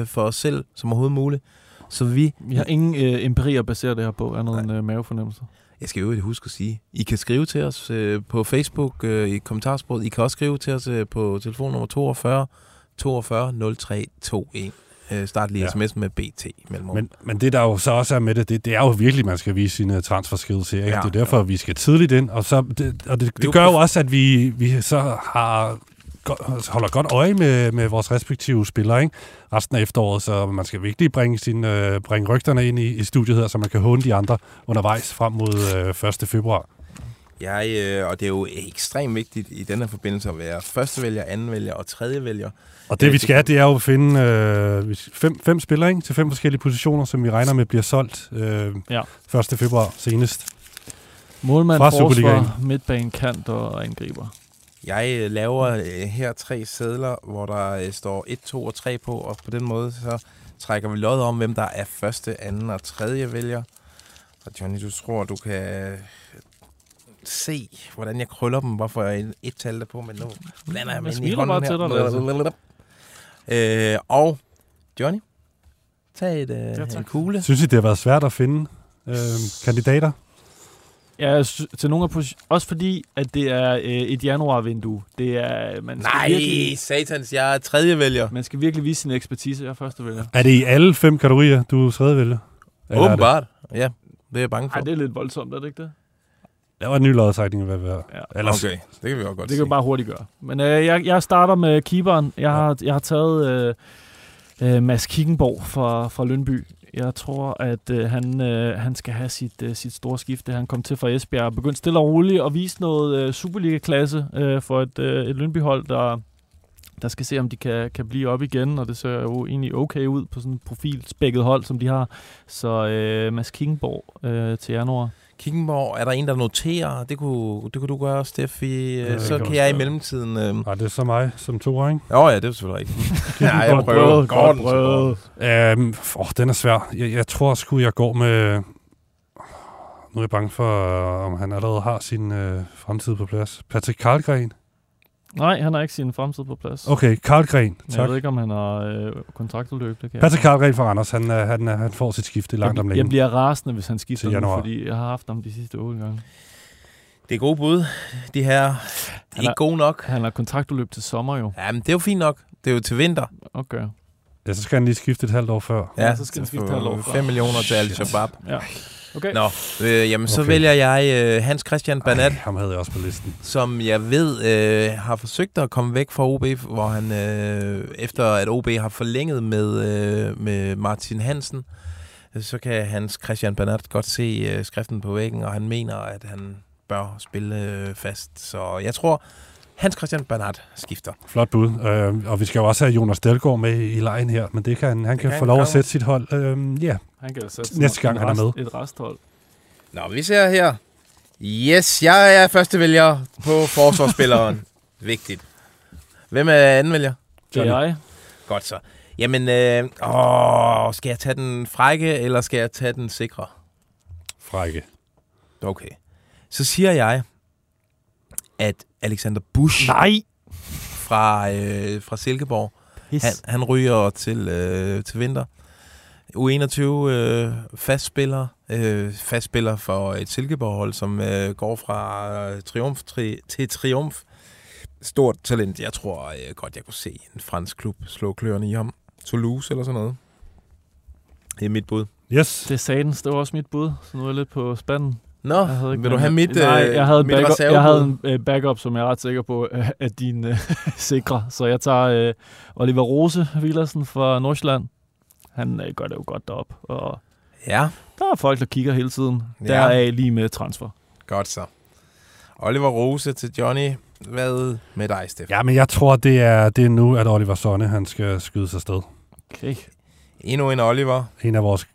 for os selv som overhovedet muligt. Så vi har ingen empiri at basere det her på, andet end mavefornemmelser. Jeg skal jo huske at sige, I kan skrive til os på Facebook i kommentarsporet. I kan også skrive til os på telefonnummer 42 42 03 21. Start lige sms'en med BT. Men det der jo så også er med det er jo virkelig, man skal vise sine transferskridelser. Ja, det er derfor, vi skal tidligt ind. Og, så, det gør jo også, at vi så holder godt øje med vores respektive spillere, ikke? Resten af efteråret, så man skal virkelig bringe rygterne ind i studiet her, så man kan håne de andre undervejs frem mod 1. februar. Og det er jo ekstremt vigtigt i den her forbindelse at være førstevælger, andenvælger og tredjevælger. Og det vi skal, det er jo at finde fem spillere, ikke? Til 5 forskellige positioner, som vi regner med bliver solgt 1. februar senest. Målmand, forsvar, midtbane, kant og angriber. Jeg laver her 3 sedler, hvor der står 1, 2 og 3 på, og på den måde så trækker vi lod om, hvem der er første, anden og tredje vælger. Og Johnny, du tror, du kan... se, hvordan jeg krøller dem, hvorfor jeg et tal der på, men nu blander jeg mig ind i hånden her. Og Johnny, tag en kugle. Synes I, det har været svært at finde kandidater? Ja, til nogle af positioner. Også fordi, at det er et januarvindue. Det er, man skal satans, jeg er tredjevælger. Man skal virkelig vise sin ekspertise, jeg er førstevælger. Er det i alle 5 kategorier, du er tredjevælger? Åbenbart, ja. Det er jeg bange for. Ej, det er lidt voldsomt, er det ikke det? Der var en ny lodtrækning, hvad det okay, det kan vi også godt det kan vi bare hurtigt gøre. Men jeg starter med keeperen. Jeg har taget Mads Kickenborg fra Lyngby. Jeg tror, at han skal have sit store skifte. Han kom til fra Esbjerg og begyndte stille og roligt at vise noget Superliga-klasse for et Lyngby-hold, der skal se, om de kan blive op igen, og det ser jo egentlig okay ud på sådan et profilspækket hold, som de har. Så Mads Kickenborg til januar. Kickenborg, er der en, der noterer? Det kunne du gøre, Steffi. Så kan jeg i mellemtiden... Nej, det er så mig som 2'er, ikke? Åh ja, det er selvfølgelig rigtigt. Nej, jeg prøvede. Godt prøvet. Den er svær. Jeg tror sgu, jeg går med... Nu er jeg bange for, om han allerede har sin fremtid på plads. Patrick Karlgren? Nej, han har ikke sin fremtid på plads. Okay, Karlgren. Tak. Jeg ved ikke, om han har kontraktudløb. Patrick Karlgren fra Anders, han får sit skifte langt om længe. Jeg bliver rasende, hvis han skifter nu, fordi jeg har haft ham de sidste 8 gange. Det er gode bud, de her. Det er ikke gode nok. Han har kontraktudløb til sommer jo. Jamen, det er jo fint nok. Det er jo til vinter. Okay. Ja, så skal han lige skifte et halvt år før. Ja, så skal han skifte et halvt år før. 5 millioner til Al-Shabaab. Ja. Okay. Nå, jamen så vælger jeg Hans Christian Bernat. Ham havde jeg også på listen. Som jeg ved har forsøgt at komme væk fra OB, hvor han efter at OB har forlænget med Martin Hansen, så kan Hans Christian Bernat godt se skriften på væggen, og han mener, at han bør spille fast. Så jeg tror, Hans Christian Bernat skifter. Flot bud. Og vi skal jo også have Jonas Dahlgaard med i lejen her, men det kan han kan få lov at sætte sit hold. Han kan sætte næste gang han er med. Et resthold. Nå, vi ser her. Yes, jeg er første vælger på forsvarsspilleren. Vigtigt. Hvem er anmelder? Det er jeg. Godt så. Jamen, skal jeg tage den frække, eller skal jeg tage den sikre? Frække. Okay. Så siger jeg, at Alexander Busch fra Silkeborg, han ryger til vinter. U21 fastspiller for et Silkeborg-hold, som går fra triumf til triumf. Stort talent. Jeg tror godt, jeg kunne se en fransk klub slå kløerne i ham. Toulouse eller sådan noget. Det er mit bud. Yes. Det sagde den. Det var også mit bud, så nu er jeg lidt på spanden. Nå, vil du have mit jeg havde en backup, som jeg er ret sikker på, at din sikre. Så jeg tager Oliver Rose Villersen fra Nordsjælland. Han gør det jo godt derop. Og ja. Der er folk, der kigger hele tiden. Ja. Der er lige med transfer. Godt så. Oliver Rose til Johnny. Hvad med dig, Steffen? Ja, men jeg tror, det er nu, at Oliver Sonne, han skal skyde sig sted. Okay. Endnu en Oliver. En af vores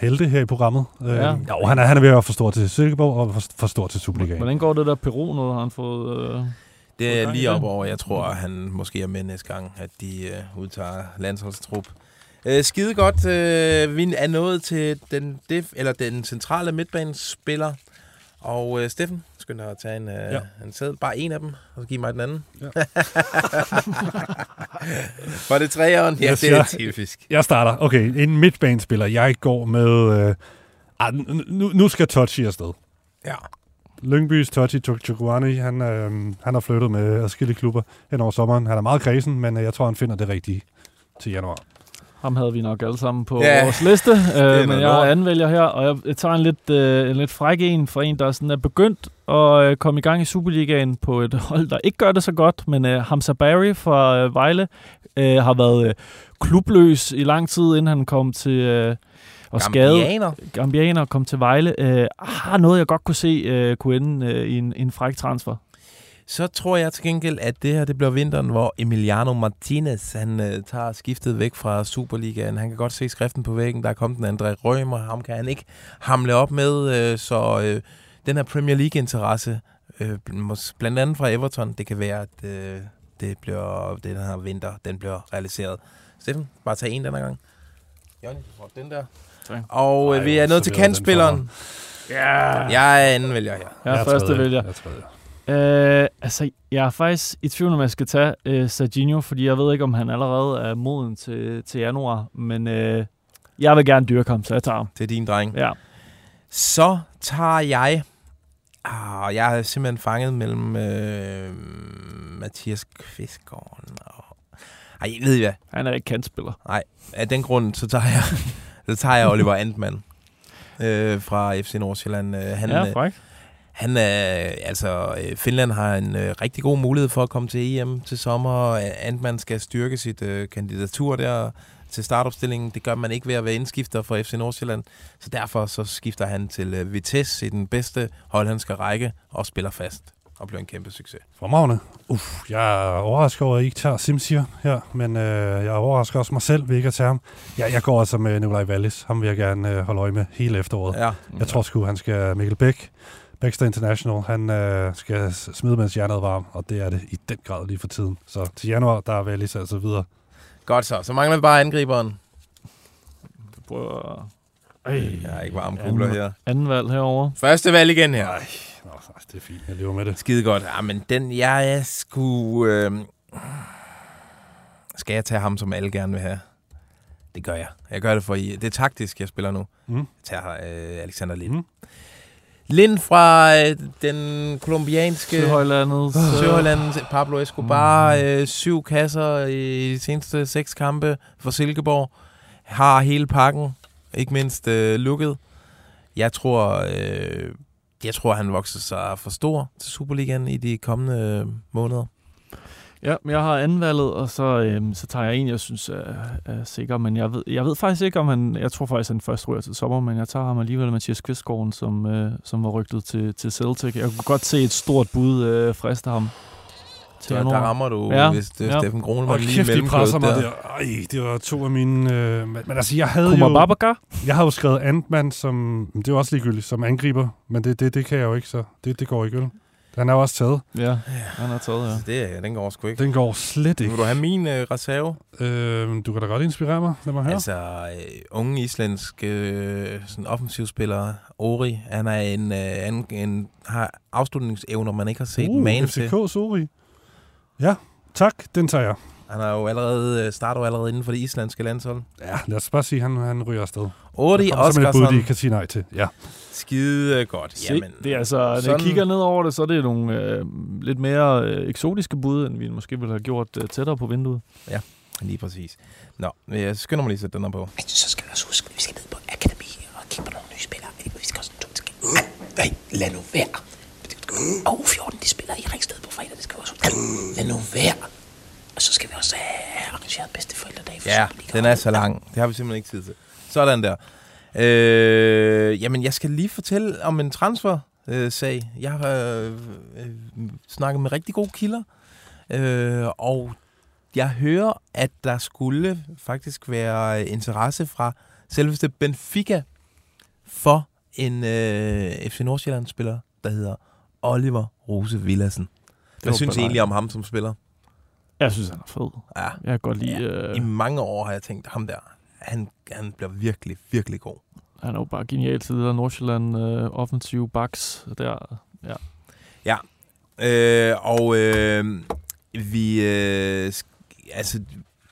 helte her i programmet. Ja. Jo, han er ved at være for stor til Silkeborg og for stor til Superligaen. Hvordan går det der Peru noget, har han fået? Det er lige op over. Jeg tror, han måske er med næste gang, at de udtager landsholdstrup. Skide godt. Vi er nået til den centrale midtbanespiller. Og Steffen, skynd dig at tage en sæd. Bare en af dem, og så giv mig den anden. Ja. Var det træeren? Ja, det er typisk. Jeg starter. Okay, en midtbanespiller. Jeg går med... nu skal Tochi afsted. Ja. Lyngbys Tochi Tokchukwani, han har flyttet med adskillige klubber hen over sommeren. Han er meget kredsen, men jeg tror, han finder det rigtige til januar. Ham havde vi nok alle sammen på vores liste, men jeg anvælger her, og jeg tager en lidt fræk en fra en, der sådan er begyndt at komme i gang i Superligaen på et hold, der ikke gør det så godt, men Hamza Barry fra Vejle har været klubløs i lang tid, inden han kom til Gambianer kom til Vejle. Noget, jeg godt kunne se kunne ende i en fræk transfer. Så tror jeg til gengæld, at det her det bliver vinteren, hvor Emiliano Martinez han tager skiftet væk fra Superligaen. Han kan godt se skriften på væggen. Der er kommet en André Rømer. Ham kan han ikke hamle op med. Så den her Premier League-interesse, blandt andet fra Everton, det kan være, at det bliver, den her vinter den bliver realiseret. Steffen, bare tag en den her gang. Johnny, du får den der. Tak. Og vi er nået til kantspilleren. Yeah. Jeg er anden vælger her. Jeg er første vælger. Jeg er faktisk i tvivl, om jeg skal tage Serginho, fordi jeg ved ikke, om han allerede er moden til januar, men jeg vil gerne dyrke ham, så jeg tager ham. Det er din dreng. Ja. Så tager jeg... jeg er simpelthen fanget mellem Mathias Kvistgaard og... Ej, ved I hvad? Han er ikke kantspiller. Nej, af den grund, så tager jeg Oliver Antmann fra FC Nordsjælland. Han er, Finland har en rigtig god mulighed for at komme til EM til sommer, og Antmann skal styrke sit kandidatur der til startopstillingen. Det gør man ikke ved at være indskifter for FC Nordsjælland, så derfor så skifter han til Vitesse i den bedste hollandske række og spiller fast og bliver en kæmpe succes. Fremragende. Jeg er overrasket over, at I ikke tager Simsier her, men jeg overrasker også mig selv ved ikke at tage ham. Jeg går altså med Nicolai Wallis. Ham vil jeg gerne holde øje med hele efteråret. Ja. Jeg tror sgu, han skal Mikkel Bæk. Baxter International, han skal smide, mens hjernet er varm, og det er det i den grad lige for tiden. Så til januar, der er Wallis altså videre. Godt så. Så mangler vi bare angriberen. Du prøver... jeg er ikke varm kugler her. Anden valg herovre. Første valg igen her. Ej, det er fint. Jeg lever med det. Skide godt. Men den, jeg skulle... Skal jeg tage ham, som alle gerne vil have? Det gør jeg. Jeg gør det for I. Det er taktisk, jeg spiller nu. Jeg tager Alexander Lind. Lind fra den kolumbianske... Søhøjlandets Pablo Escobar. 7 kasser i de seneste 6 kampe for Silkeborg. Har hele pakken, ikke mindst lukket. Jeg tror, han vokser sig for stor til Superligaen i de kommende måneder. Ja, men jeg har anvalget, og så tager jeg en, jeg synes er sikker, men jeg ved faktisk ikke, om han... Jeg tror faktisk, han først ryger til sommer, men jeg tager ham alligevel, Mathias Kvistgaard, som var rygtet til Celtic. Jeg kunne godt se et stort bud friste ham. Så der rammer du, hvis det Steffen Grunemann var lige mellemklød der. Det var 2 af mine... men altså, jeg havde jeg har jo skrevet Antmann som... Det er også ligegyldigt, som angriber, men det kan jeg jo ikke, så det går ikke, vel? Den er også taget. Ja, den er taget, ja. Altså, den går sgu ikke. Den går slet ikke. Vil du have min reserve? Du kan da godt inspirere mig. Lad mig høre. Altså, unge islandske offensivspillere, Ori, han er en har afslutningsevner, man ikke har set man til. FCK's Ori. Ja, tak. Den tager jeg. Han er jo starter jo allerede inden for det islandske landshold. Ja, lad os bare sige, han ryger afsted. Odi Oskarsson. Det kan sige nej til. Ja. Skide godt. Se, jamen, det er altså, når jeg kigger ned over det, så er det nogle lidt mere eksotiske bud, end vi måske ville have gjort tættere på vinduet. Ja, lige præcis. Nå, jeg skynder mig lige at sætte den her på. Så skal vi også huske, at vi skal ned på Akademi og kigge på nogle nye spillere. Vi skal også lad nu være. Og 14, de spiller i Rigsted på fredag. Det skal vi også huske. Lad nu være. Og så skal vi også have arrangeret bedsteforældredag. Ja, den er så lang. Det har vi simpelthen ikke tid til. Sådan der. Jamen, jeg skal lige fortælle om en transfer-sag. Jeg har snakket med rigtig gode kilder. Og jeg hører, at der skulle faktisk være interesse fra selveste Benfica for en FC Nordsjælland-spiller, der hedder Oliver Rose Villassen. Hvad synes I egentlig om ham som spiller? Jeg synes, han er fed. Ja. Jeg kan godt lide... Ja. I mange år har jeg tænkt, ham der, han bliver virkelig, virkelig god. Han er jo bare genial til det der Nordsjælland offensive backs der. Ja. Ja. Altså,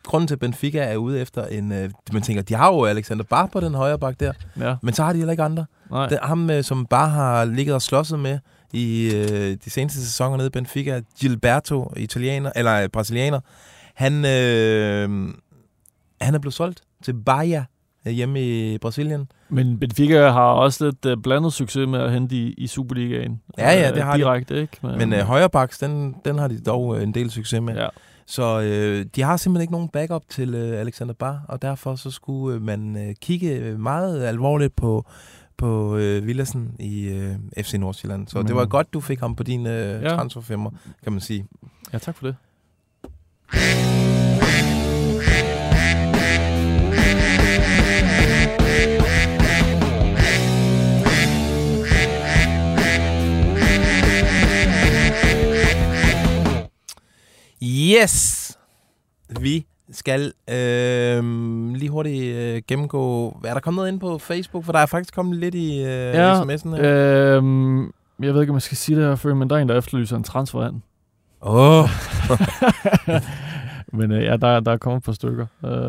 grunden til, at Benfica er ude efter en... man tænker, de har jo Alexander Barr på den højre bak der, ja. Men så har de heller ikke andre. Den, ham, som bare har ligget og slåsset med i de seneste sæsoner nede i Benfica, Gilberto, brasilianer, han er blevet solgt til Bahia hjemme i Brasilien. Men Benfica har også lidt blandet succes med at hente i Superligaen. Ja, det har direkte, de. Ikke? Men højrebaks, den har de dog en del succes med. Ja. Så de har simpelthen ikke nogen backup til Alexander Barr, og derfor så skulle man kigge meget alvorligt på Villassen i FC Nordsjælland. Så det var godt, du fik ham på din transferfemmer, kan man sige. Ja, tak for det. Yes! Vi skal lige hurtigt gennemgå... Er der kommet noget ind på Facebook? For der er faktisk kommet lidt i sms'en her. Jeg ved ikke, om jeg skal sige det her før, men der er en, der efterlyser en transfer an. Men der er kommet et par stykker.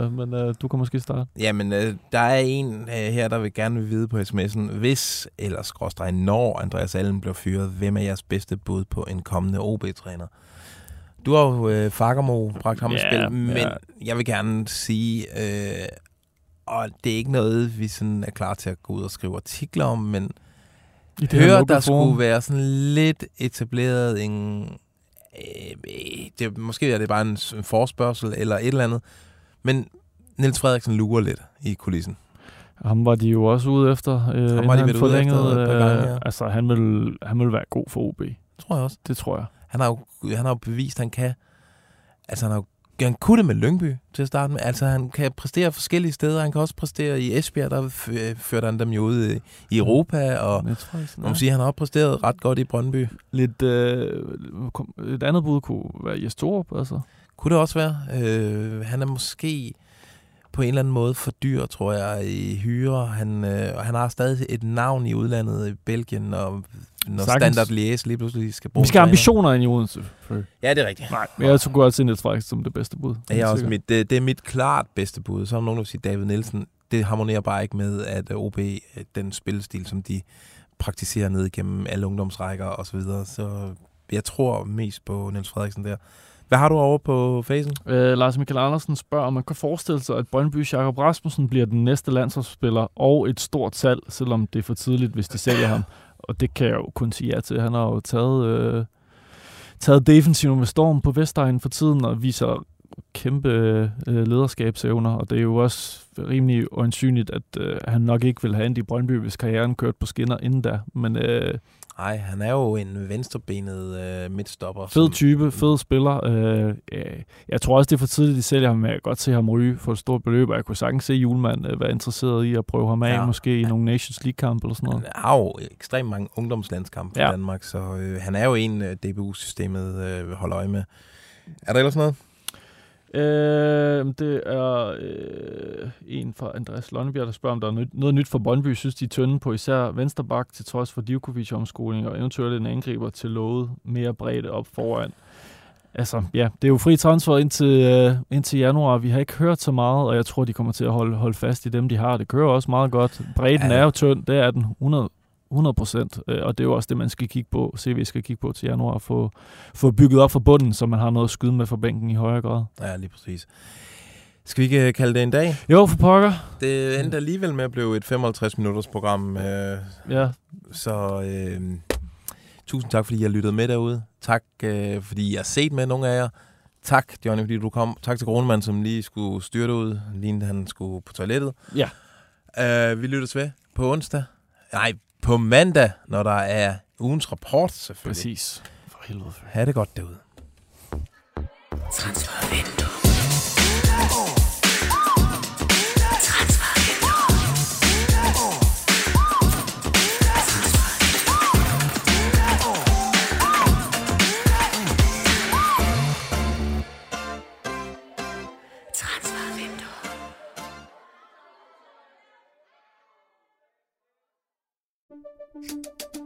Men du kan måske starte. Jamen, der er en her, der vil gerne vide på sms'en. Hvis, eller skråstreg, når Andreas Allen bliver fyret, hvem er jeres bedste bud på en kommende OB-træner? Du har jo Fagermo bragt ham i spil, men jeg vil gerne sige, og det er ikke noget, vi sådan er klar til at gå ud og skrive artikler om, men hører, der skulle være sådan lidt etableret en... måske er det bare en forespørgsel eller et eller andet, men Niels Frederiksen lurer lidt i kulissen. Ham var de jo også ude efter, han forlængede. Altså, han vil være god for OB. Tror jeg også. Det tror jeg. Han har jo bevist, at han kan... Altså, han kunne det med Lyngby til at starte med. Altså, han kan præstere forskellige steder. Han kan også præstere i Esbjerg, der førte han dem jo ud i Europa. Og man siger, han har også præsteret ret godt i Brøndby. Et andet bud kunne være Jes Torup, altså. Kunne det også være. Han er måske på en eller anden måde for dyr, tror jeg, i hyre. Og han har stadig et navn i udlandet, i Belgien, og... Når Standard Liège lige pludselig skal bruge... Vi skal have ambitioner ind i Odense. Ja, det er rigtigt. Nej, men jeg tror godt se Niels Frederiksen som det bedste bud. Det er mit klart bedste bud. Så er nogen, der vil sige David Nielsen. Det harmonerer bare ikke med, at OB, den spillestil, som de praktiserer ned igennem alle ungdomsrækker og så videre. Så jeg tror mest på Niels Frederiksen der. Hvad har du over på facen? Lars Michael Andersen spørger, om man kan forestille sig, at Brøndbys Jakob Rasmussen bliver den næste landsholdsspiller og et stort salg, selvom det er for tidligt, hvis de sælger ham. Og det kan jeg jo kun sige ja til. Han har jo taget defensiven med storm på Vestegnen for tiden og viser kæmpe lederskabsevner. Og det er jo også rimelig øjensynligt, at han nok ikke vil have ind i Brøndby, hvis karrieren kørt på skinner inden da. Men Nej, han er jo en venstrebenet midtstopper. Fed type, fed spiller. Jeg tror også, det er for tidligt, de sælger ham. Jeg kan godt se ham ryge for et stort beløb, og jeg kunne sagtens se Julemand være interesseret i at prøve ham af, ja, måske i nogle Nations League-kampe eller sådan noget. Han har jo ekstremt mange ungdomslandskampe, ja, i Danmark, så han er jo en, DBU-systemet holder øje med. Er der ellers noget? Det er en fra Andreas Lonnebjerg, der spørger, om der er noget nyt for Brøndby. Synes de er tynde på især vensterbak, til trods for Divkovic-omskoling og eventuelt en angriber til lovet mere bredt op foran. Altså, ja, det er jo fri transfer indtil januar. Vi har ikke hørt så meget, og jeg tror, de kommer til at holde fast i dem, de har. Det kører også meget godt. Bredden er jo tynd, det er den 100%, og det er jo også det, man skal kigge på, CV skal kigge på til januar, og få bygget op fra bunden, så man har noget at skyde med fra bænken i højere grad. Ja, lige præcis. Skal vi ikke kalde det en dag? Jo, for pokker. Det endte alligevel med at blive et 55-minutters program. Ja. Så tusind tak, fordi I har lyttet med derude. Tak, fordi I har set med nogle af jer. Tak, Johnny, fordi du kom. Tak til Grunemann, som lige skulle styrte ud, lige han skulle på toilettet. Ja. Vi lyttes ved på onsdag. Nej, på mandag, når der er ugens rapport, selvfølgelig. Præcis. For helvede. Ha' det godt derude. Transfervindue.